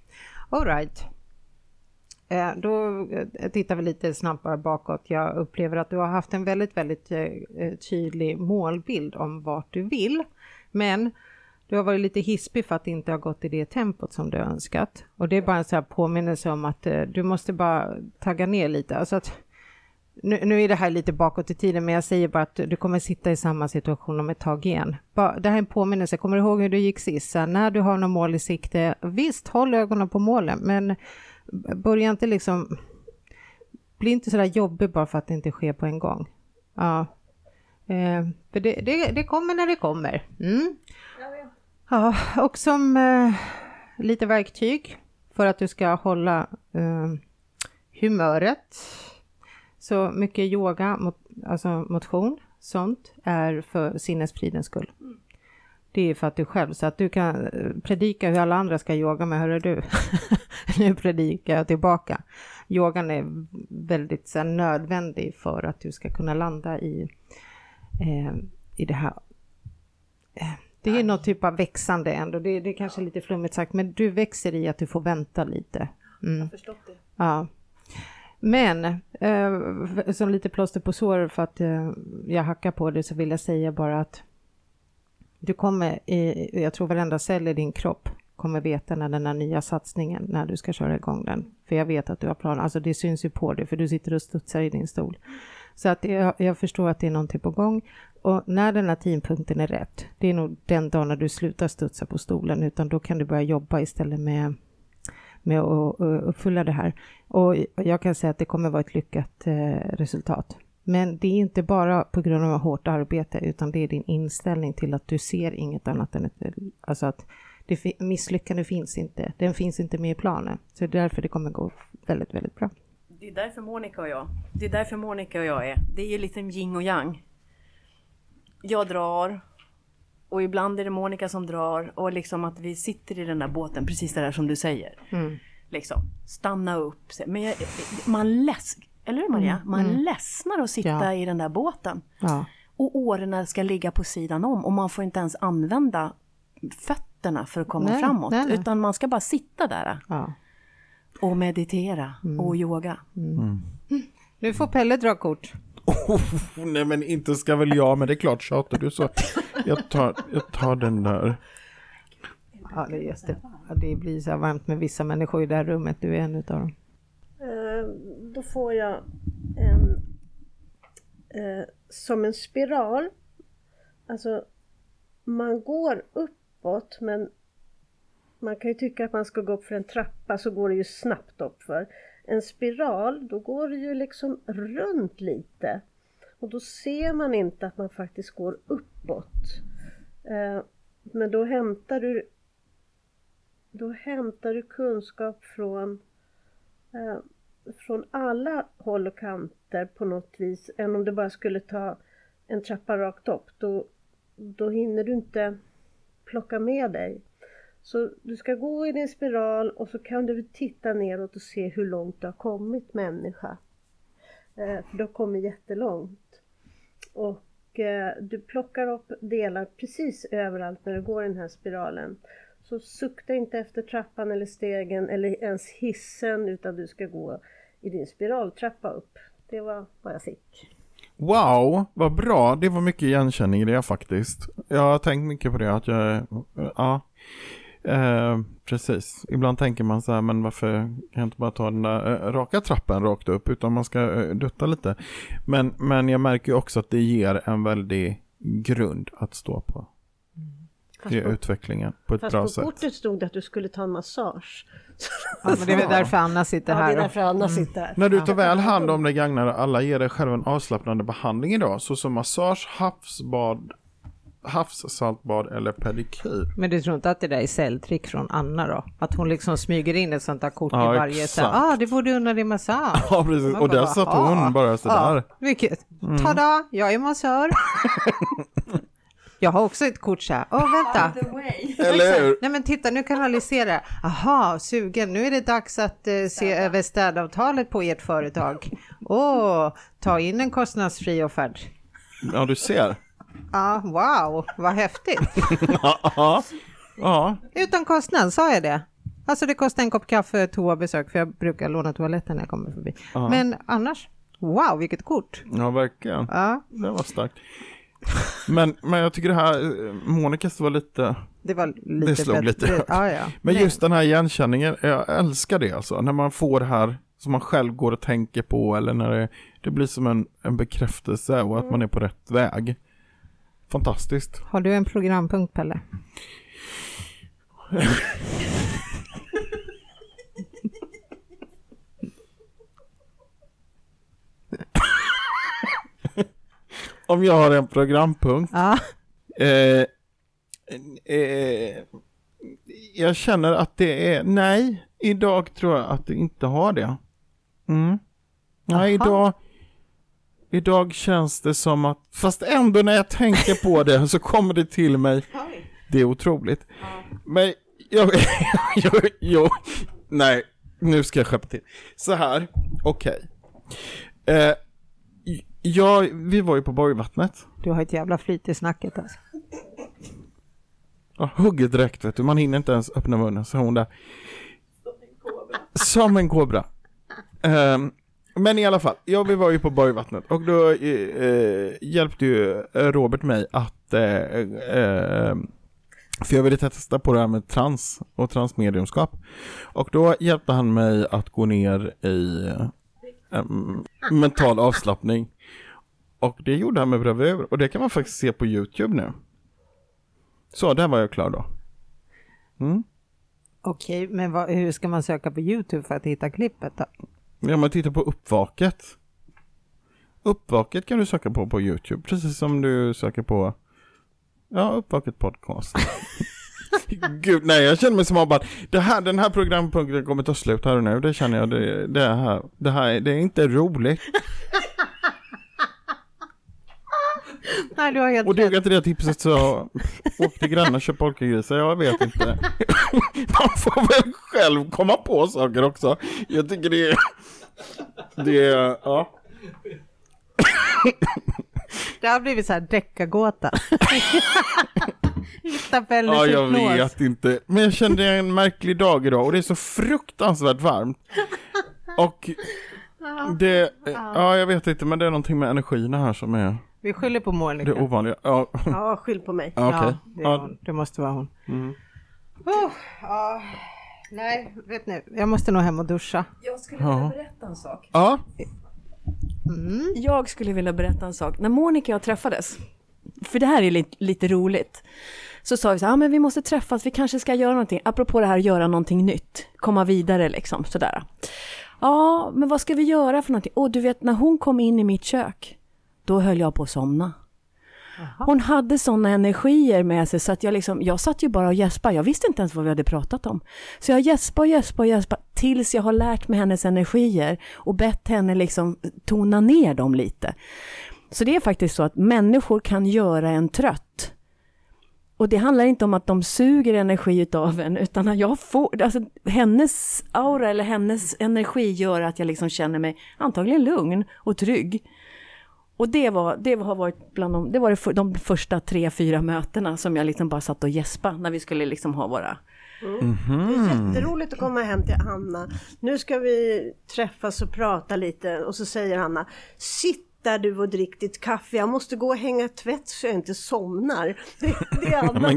All right. Eh, då tittar vi lite snabbare bakåt. Jag upplever att du har haft en väldigt, väldigt eh, tydlig målbild om vart du vill. Men du har varit lite hispig för att det inte har gått i det tempot som du önskat. Och det är bara en så här påminnelse om att eh, du måste bara tagga ner lite. Alltså att... Nu, nu är det här lite bakåt i tiden, men jag säger bara att du kommer sitta i samma situation om ett tag igen. Bara, det här är en påminnelse. Kommer du ihåg hur du gick sist? Så när du har något mål i sikte, visst, håll ögonen på målen. Men börja inte liksom bli inte sådär jobbig bara för att det inte sker på en gång. Ja. Eh, för det, det, det kommer när det kommer. Mm. Jag vet. Ja, och som eh, lite verktyg för att du ska hålla eh, humöret. Så mycket yoga, mot, alltså motion, sånt är för sinnesfridens skull. Mm. Det är för att du själv, så att du kan predika hur alla andra ska yoga, men hörru du, nu predikar jag tillbaka. Yogan är väldigt så här, nödvändig för att du ska kunna landa i, eh, i det här. Det är något typ av växande ändå, det, det är kanske lite flummigt sagt, men du växer i att du får vänta lite. Mm. Jag förstår det. Ja. Men eh, som lite plåster på sår för att eh, jag hackar på det, så vill jag säga bara att du kommer, i, jag tror varenda cell i din kropp kommer veta när den här nya satsningen, när du ska köra igång den. För jag vet att du har plan, alltså det syns ju på dig, för du sitter och studsar i din stol. Så att jag, jag förstår att det är någonting på gång. Och när den här tidpunkten är rätt, det är nog den dagen när du slutar studsa på stolen, utan då kan du börja jobba istället med, med att uppfylla det här. Och jag kan säga att det kommer vara ett lyckat eh, resultat. Men det är inte bara på grund av hårt arbete, utan det är din inställning till att du ser inget annat än ett, alltså att det misslyckande finns inte. Den finns inte med i planen. Så det är därför det kommer gå väldigt, väldigt bra. Det är därför Monica och jag. Det är därför Monica och jag är. Det är ju lite yin och yang. Jag drar, och ibland är det Monica som drar, och liksom att vi sitter i den där båten, precis det där som du säger. Mm. Liksom, stanna upp. Men jag, man läsk. Eller Maria? Man mm. ledsnar att sitta ja. i den där båten. Ja. Och åren ska ligga på sidan om. Och man får inte ens använda fötterna för att komma nej, framåt. Nej, nej. Utan man ska bara sitta där. Ja. Och meditera. Mm. Och yoga. Mm. Mm. Nu får Pelle dra kort. Oh, nej men inte ska väl jag. Men det är klart tjatar du så. Jag tar, jag tar den där. Ja det, är just det. Ja, det blir så varmt med vissa människor i det här rummet. Du är en utav dem. Då får jag en, eh, som en spiral. Alltså man går uppåt, men man kan ju tycka att man ska gå upp för en trappa, så går det ju snabbt upp för. En spiral, då går det ju liksom runt lite. Och då ser man inte att man faktiskt går uppåt. Eh, men då hämtar du, då hämtar du kunskap från... Eh, från alla håll och kanter på något vis, än om du bara skulle ta en trappa rakt upp, då, då hinner du inte plocka med dig. Så du ska gå i din spiral, och så kan du titta neråt och se hur långt du har kommit, människa. Eh, för du har kommit jättelångt. Och eh, du plockar upp delar precis överallt när du går i den här spiralen. Så sukta inte efter trappan eller stegen eller ens hissen, utan du ska gå i din spiraltrappa upp. Det var vad jag fick. Wow, vad bra. Det var mycket igenkänning i det faktiskt. Jag har tänkt mycket på det. Att jag, ja, eh, precis. Ibland tänker man så här, men varför kan jag inte bara ta den där eh, raka trappan rakt upp, utan man ska eh, dutta lite. Men, men jag märker ju också att det ger en väldig grund att stå på. Fast på, utvecklingen på ett fast bra på sätt. Kortet stod det att du skulle ta en massage. Ja, men det är väl därför Anna sitter ja, här. Ja, det är därför Anna sitter här. Mm. När du tar väl hand om det gagnar alla, ger dig själv en avslappnande behandling idag. Så som massage, havsbad, havssaltbad eller pedikyr. Men du tror inte att det där är celltrick från Anna då? Att hon liksom smyger in ett sånt där kort ja, i varje cell. Ja, ah, det borde du unna din massage. Ja, precis. Man och bara, där satt hon ah, bara sådär. Ah, vilket. Mm. Tada, jag är massör. Jag har också ett kort så här. Åh, oh, vänta. Eller nej, men titta, nu kanalisera. Aha, sugen. Nu är det dags att eh, se över städavtalet på ert företag. Åh, oh, ta in en kostnadsfri offert. Ja, du ser. Ja, ah, wow. Vad häftigt. Ja. Ja. Utan kostnad, sa jag det. Alltså det kostar en kopp kaffe, toabesök. För jag brukar låna toaletten när jag kommer förbi. Aha. Men annars, wow, vilket kort. Ja, verkligen. Ja. Det var starkt. Men, men jag tycker det här Monikas var lite det, var lite det slog bättre. Lite högt. Ah, ja. Men nej. Just den här igenkänningen, jag älskar det alltså. När man får det här som man själv går och tänker på, eller när det, det blir som en, en bekräftelse och att mm. man är på rätt väg. Fantastiskt. Har du en programpunkt, Pelle? om jag har en programpunkt. Ja. Eh, eh, jag känner att det är... Nej, idag tror jag att det inte har det. Mm. Nej, idag... Idag känns det som att... Fast ändå när jag tänker på det så kommer det till mig. Det är otroligt. Ja. Men jag... jag, jag nej, nu ska jag skäppa till. Så här, okej. Okay. Eh, ja, vi var ju på Borgvattnet. Du har ett jävla flyt i snacket alltså. Ja, hugger direkt vet du. Man hinner inte ens öppna munnen. Så hon där. Som en kobra. Som en kobra. Eh, Men i alla fall, jag var ju på Borgvattnet och då eh, hjälpte ju Robert mig att eh, eh, för jag ville testa på det här med trans och transmediumskap. Och då hjälpte han mig att gå ner i eh, mental avslappning. Och det gjorde han med bravur och det kan man faktiskt se på YouTube nu. Så, där var jag klar då. Mm. Okej, men vad, hur ska man söka på YouTube för att hitta klippet då? Ja, man tittar på Uppvaket. Uppvaket kan du söka på på YouTube. Precis som du söker på... Ja, Uppvaket podcast. Gud, nej, jag känner mig som att bara... Det här, den här programpunkten kommer ta slut här och nu. Det känner jag. Det, det, här, det här det är inte roligt. Nej, du har helt och det är inte det tipset så... Åkte grannar och köpte polkagrisar. Jag vet inte. Man får väl själv komma på saker också. Jag tycker det är... Det är... Ja. Det har blivit så här däckagåta. Ja, jag vet nås. Inte. Men jag kände en märklig dag idag. Och det är så fruktansvärt varmt. Och... Det... Ja, jag vet inte. Men det är någonting med energierna här som är... Vi skyller på Monica. Det är ovanligt. Ja, ja skyll på mig. Ja, okay. Ja, det, ja. Det måste vara hon. Mm. Oh, ja. Nej, vet ni. Jag måste nog hem och duscha. Jag skulle vilja ja. berätta en sak. Ja. Mm. Jag skulle vilja berätta en sak. När Monica och jag träffades, för det här är lite, lite roligt, så sa vi så här, ah, men vi måste träffas, vi kanske ska göra någonting. Apropå det här, göra någonting nytt. Komma vidare liksom, sådär. Ja, men vad ska vi göra för någonting? Åh, oh, du vet, när hon kom in i mitt kök, då höll jag på att somna. Aha. Hon hade såna energier med sig så att jag liksom, jag satt ju bara och gäspade. Jag visste inte ens vad vi hade pratat om. Så jag gäspade, gäspade, gäspade tills jag har lärt mig hennes energier och bett henne liksom tona ner dem lite. Så det är faktiskt så att människor kan göra en trött. Och det handlar inte om att de suger energi utav en, utan att jag får, alltså hennes aura eller hennes energi gör att jag liksom känner mig antagligen lugn och trygg. Och det var det har varit bland de det var det för, de första tre fyra mötena som jag liksom bara satt och gäspa när vi skulle liksom ha våra. Mm. Mm. Det är roligt att komma hem till Anna. Nu ska vi träffas och prata lite och så säger Anna: "Sitt där du och drick ditt kaffe. Jag måste gå och hänga tvätt så jag inte somnar." Det, det är Anna.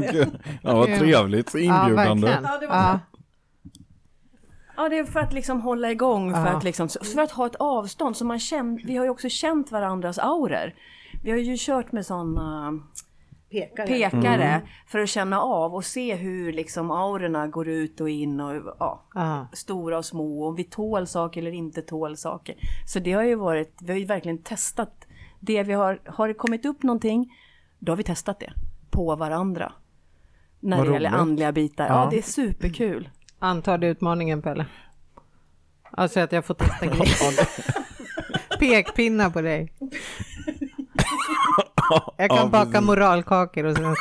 Ja, vad trevligt, inbjudande. Ja, ja, det var ja. Ja, det är för att liksom hålla igång, för, ah. att liksom, för att ha ett avstånd. Så man känner, vi har ju också känt varandras auror. Vi har ju kört med sådana pekare, pekare mm. för att känna av och se hur liksom aurorna går ut och in. Och, ja, ah. stora och små, om vi tål saker eller inte tål saker. Så det har ju varit, vi har ju verkligen testat det vi har. Har det kommit upp någonting, då har vi testat det på varandra. När Vad det roligt. Gäller andliga bitar. Ja, ja, det är superkul. Antar du utmaningen, Pelle? Alltså att jag får testa grejer. Pekpinna på dig. Jag kan baka moralkakor och sånt.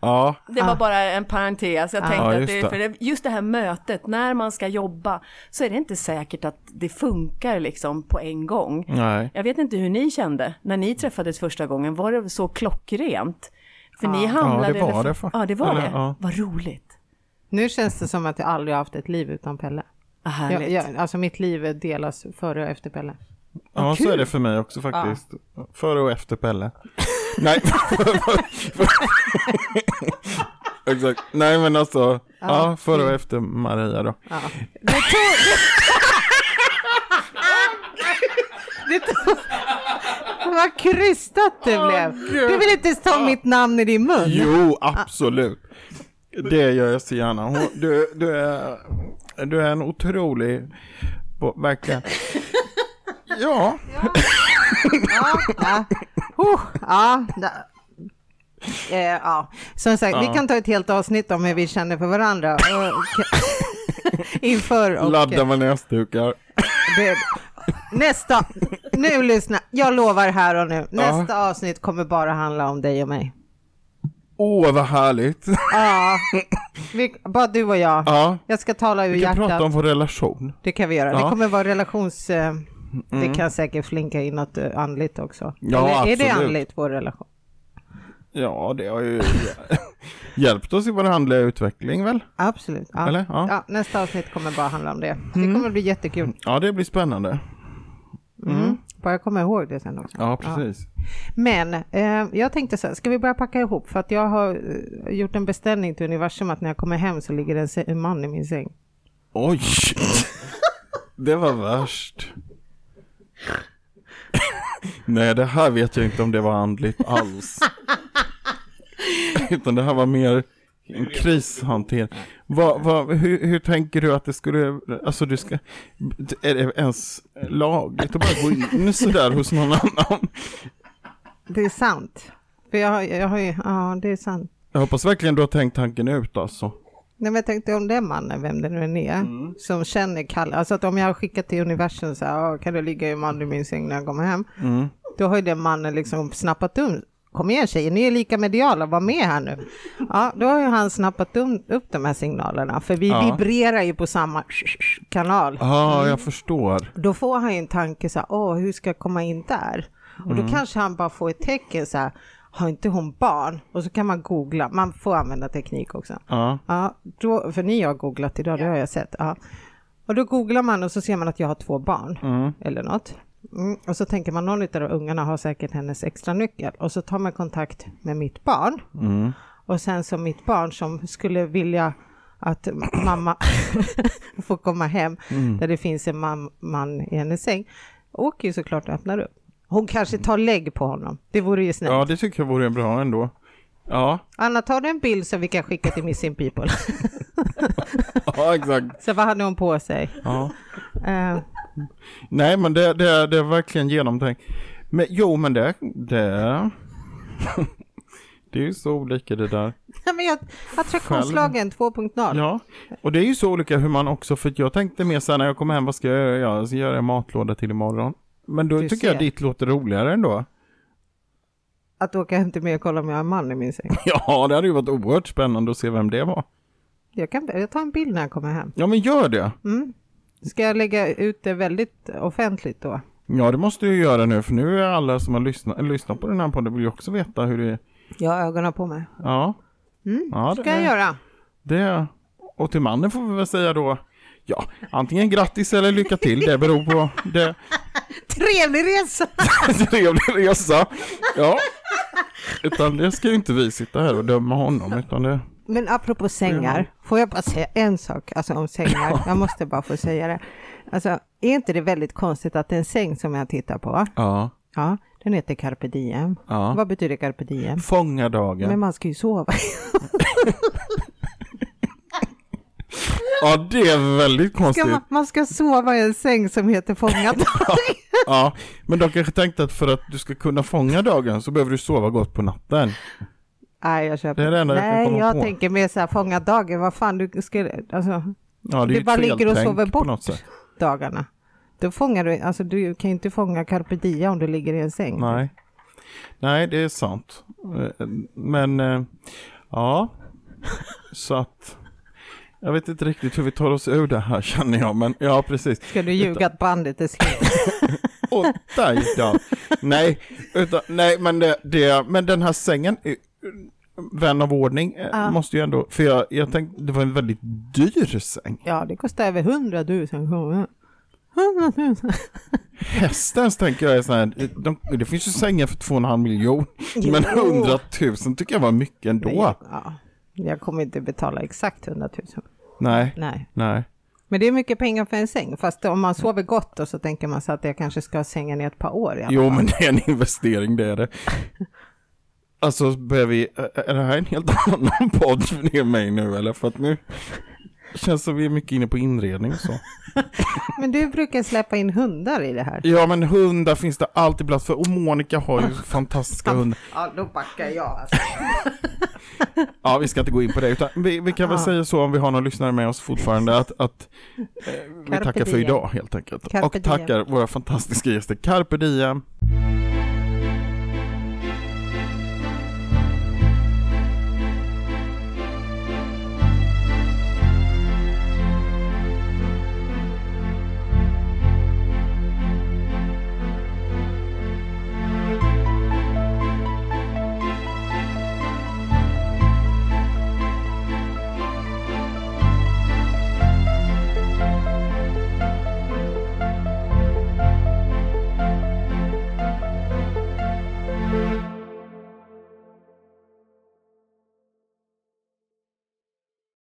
Ja. Det var bara en parentes. Jag tänkte ja, just det. Att det, för just det här mötet, när man ska jobba, så är det inte säkert att det funkar liksom på en gång. Nej. Jag vet inte hur ni kände när ni träffades första gången. Var det så klockrent? För ja. Ni hamnade... Ja, det var det. För... Ja, det var det. Ja. Vad roligt. Nu känns det som att jag aldrig har haft ett liv utan Pelle. Ah, härligt. Jag, jag, alltså mitt liv delas före och efter Pelle. Ja, vad så kul. Är det för mig också faktiskt. Ja. Före och efter Pelle. Nej. Exakt. Nej, men alltså... Ja, ja före och efter Maria då. Ja. Det tog... Det tog... Vad krystat du oh, blev. God. Du vill inte ta oh. mitt namn i din mun. Jo, absolut. Ah. Det gör jag så gärna. Hon, du, du, är, du är en otrolig... Verkligen. Ja. Ja. Ja, oh, ja, eh, ja. Som sagt, ja. Vi kan ta ett helt avsnitt om hur vi känner för varandra. Inför och... Laddar man nästukar. Nästa, nu lyssna. Jag lovar här och nu. Nästa ja. avsnitt kommer bara handla om dig och mig. Åh, oh, vad härligt. Ja, vi, bara du och jag. Ja. Jag ska tala ur hjärtat. Vi kan hjärtat. prata om vår relation. Det kan vi göra. Ja. Det kommer vara relations... Eh, mm. Det kan säkert flinka in något andligt också. Ja, eller, absolut. Är det andligt, vår relation? Ja, det har ju hjälpt oss i vår handliga utveckling, väl? Absolut. Ja. Eller? Ja. Ja, nästa avsnitt kommer bara handla om det. Det mm. kommer bli jättekul. Ja, det blir spännande. Mm. Mm. Bara jag kommer ihåg det sen också. Ja, precis. Ja. Men eh, jag tänkte så här, ska vi börja packa ihop? För att jag har eh, gjort en beställning till universum att när jag kommer hem så ligger det en, se- en man i min säng. Oj! Det var värst. Nej, det här vet jag inte om det var andligt alls. Utan det här var mer en krishantering. Vad, vad, hur, hur tänker du att det skulle... Alltså du ska... Är det ens lagligt att bara gå in sådär hos någon annan? Det är sant. För jag har, jag har ju... Ja, det är sant. Jag hoppas verkligen du har tänkt tanken ut alltså. Nej, men jag tänkte om den mannen, vem det nu är, mm. som känner Kalle. Alltså att om jag har skickat till universum så här, kan du ligga i man i min säng när jag kommer hem? Mm. Då har ju den mannen liksom snappat um. Kom igen tjejer, ni är lika mediala, var med här nu. Ja, då har ju han snappat um, upp de här signalerna. För vi ja. vibrerar ju på samma kanal. Ja, mm. jag förstår. Då får han ju en tanke så här, åh, hur ska jag komma in där? Mm. Och då kanske han bara får ett tecken så här, har inte hon barn? Och så kan man googla. Man får använda teknik också. Ja. Ja, då, för ni har googlat idag, det har jag sett. Ja. Och då googlar man och så ser man att jag har två barn. Mm. Eller något. Mm. Och så tänker man, någon av ungarna har säkert hennes extra nyckel. Och så tar man kontakt med mitt barn. Mm. Och sen så mitt barn som skulle vilja att mamma får komma hem. Mm. Där det finns en man, man i hennes säng. Åker ju såklart och öppnar upp. Hon kanske tar lägg på honom. Det vore ju snällt. Ja, det tycker jag vore bra ändå. Ja. Anna, tar du en bild så vi kan skicka till Missing People? Ja, exakt. Så vad hade hon på sig? Ja. Uh. Nej, men det, det, det är verkligen genomtänkt. Men, jo, men det... Det, det är ju så olika det där. Ja, men jag, attraktionslagen två punkt noll. Ja, och det är ju så olika hur man också... För jag tänkte mer så här, när jag kommer hem, vad ska jag göra? Jag ska göra en matlåda till imorgon. Men då du tycker ser. jag ditt låter roligare ändå. Att åka hem till mig och kolla om jag är en man i min säng. Ja, det hade ju varit oerhört spännande att se vem det var. Jag kan jag tar en bild när jag kommer hem. Ja, men gör det. Mm. Ska jag lägga ut det väldigt offentligt då? Ja, det måste du göra nu. För nu är alla som har lyssnat, lyssnat på den här podden vill ju också veta hur det är. Jag har ögonen på mig. Ja. Mm. Ja, det ska jag göra. Det. Och till mannen får vi väl säga då. Ja, antingen grattis eller lycka till. Det beror på det. Trevlig resa. Trevlig resa. Ja. Utan det ska ju inte vi sitta här och döma honom. Utan det... Men apropå sängar. Får jag bara säga en sak alltså om sängar? Jag måste bara få säga det. Alltså, är inte det väldigt konstigt att en säng som jag tittar på. Ja. Ja, den heter Carpe diem. Ja. Vad betyder Carpe diem? Fånga dagen. Men man ska ju sova. Ja, det är väldigt konstigt. Ska man, man ska sova i en säng som heter fånga dagen. Ja, ja, men de kanske tänkte att för att du ska kunna fånga dagen så behöver du sova gott på natten. Nej, jag köper. Det är det Nej, jag, jag tänker mer så här, fånga dagen, vad fan du ska... Alltså, ja, det är du bara ligger och sover bort dagarna. Då fångar du... Alltså, du kan ju inte fånga Carpe diem om du ligger i en säng. Nej, Nej det är sant. Men, ja. Så att... Jag vet inte riktigt hur vi tar oss ur det här, känner jag. Men ja, precis. Ska du ljuga utan... att bandet är slut? Åh, nej då. Nej, utan, nej men, det, det, men den här sängen, vän av ordning, ah. måste ju ändå... För jag, jag tänkte, det var en väldigt dyr säng. Ja, det kostar över hundratusen kronor. hundratusen. Hästens tänker jag är så här, de, det finns ju sängar för två och en halv miljon. Jo. Men hundratusen tycker jag var mycket ändå. Nej, ja. Jag kommer inte betala exakt hundratusen. Nej, nej. Nej. Men det är mycket pengar för en säng. Fast om man sover gott och så tänker man så att jag kanske ska ha sängen i ett par år. Jo, fall. Men det är en investering, det är det. Alltså, börjar vi... Är det här en helt annan podd för mig nu, eller? För att nu... Känns som vi är mycket inne på inredning och så. Men du brukar släppa in hundar i det här. Ja, men hundar finns det alltid plats för. Och Monica har ju fantastiska hundar. Ja, då backar jag. Ja, vi ska inte gå in på det. Utan vi, vi kan väl ja. säga så, om vi har någon lyssnare med oss fortfarande, att, att eh, vi tackar för idag helt enkelt. Carpe diem. Och tackar våra fantastiska gäster. Carpe diem.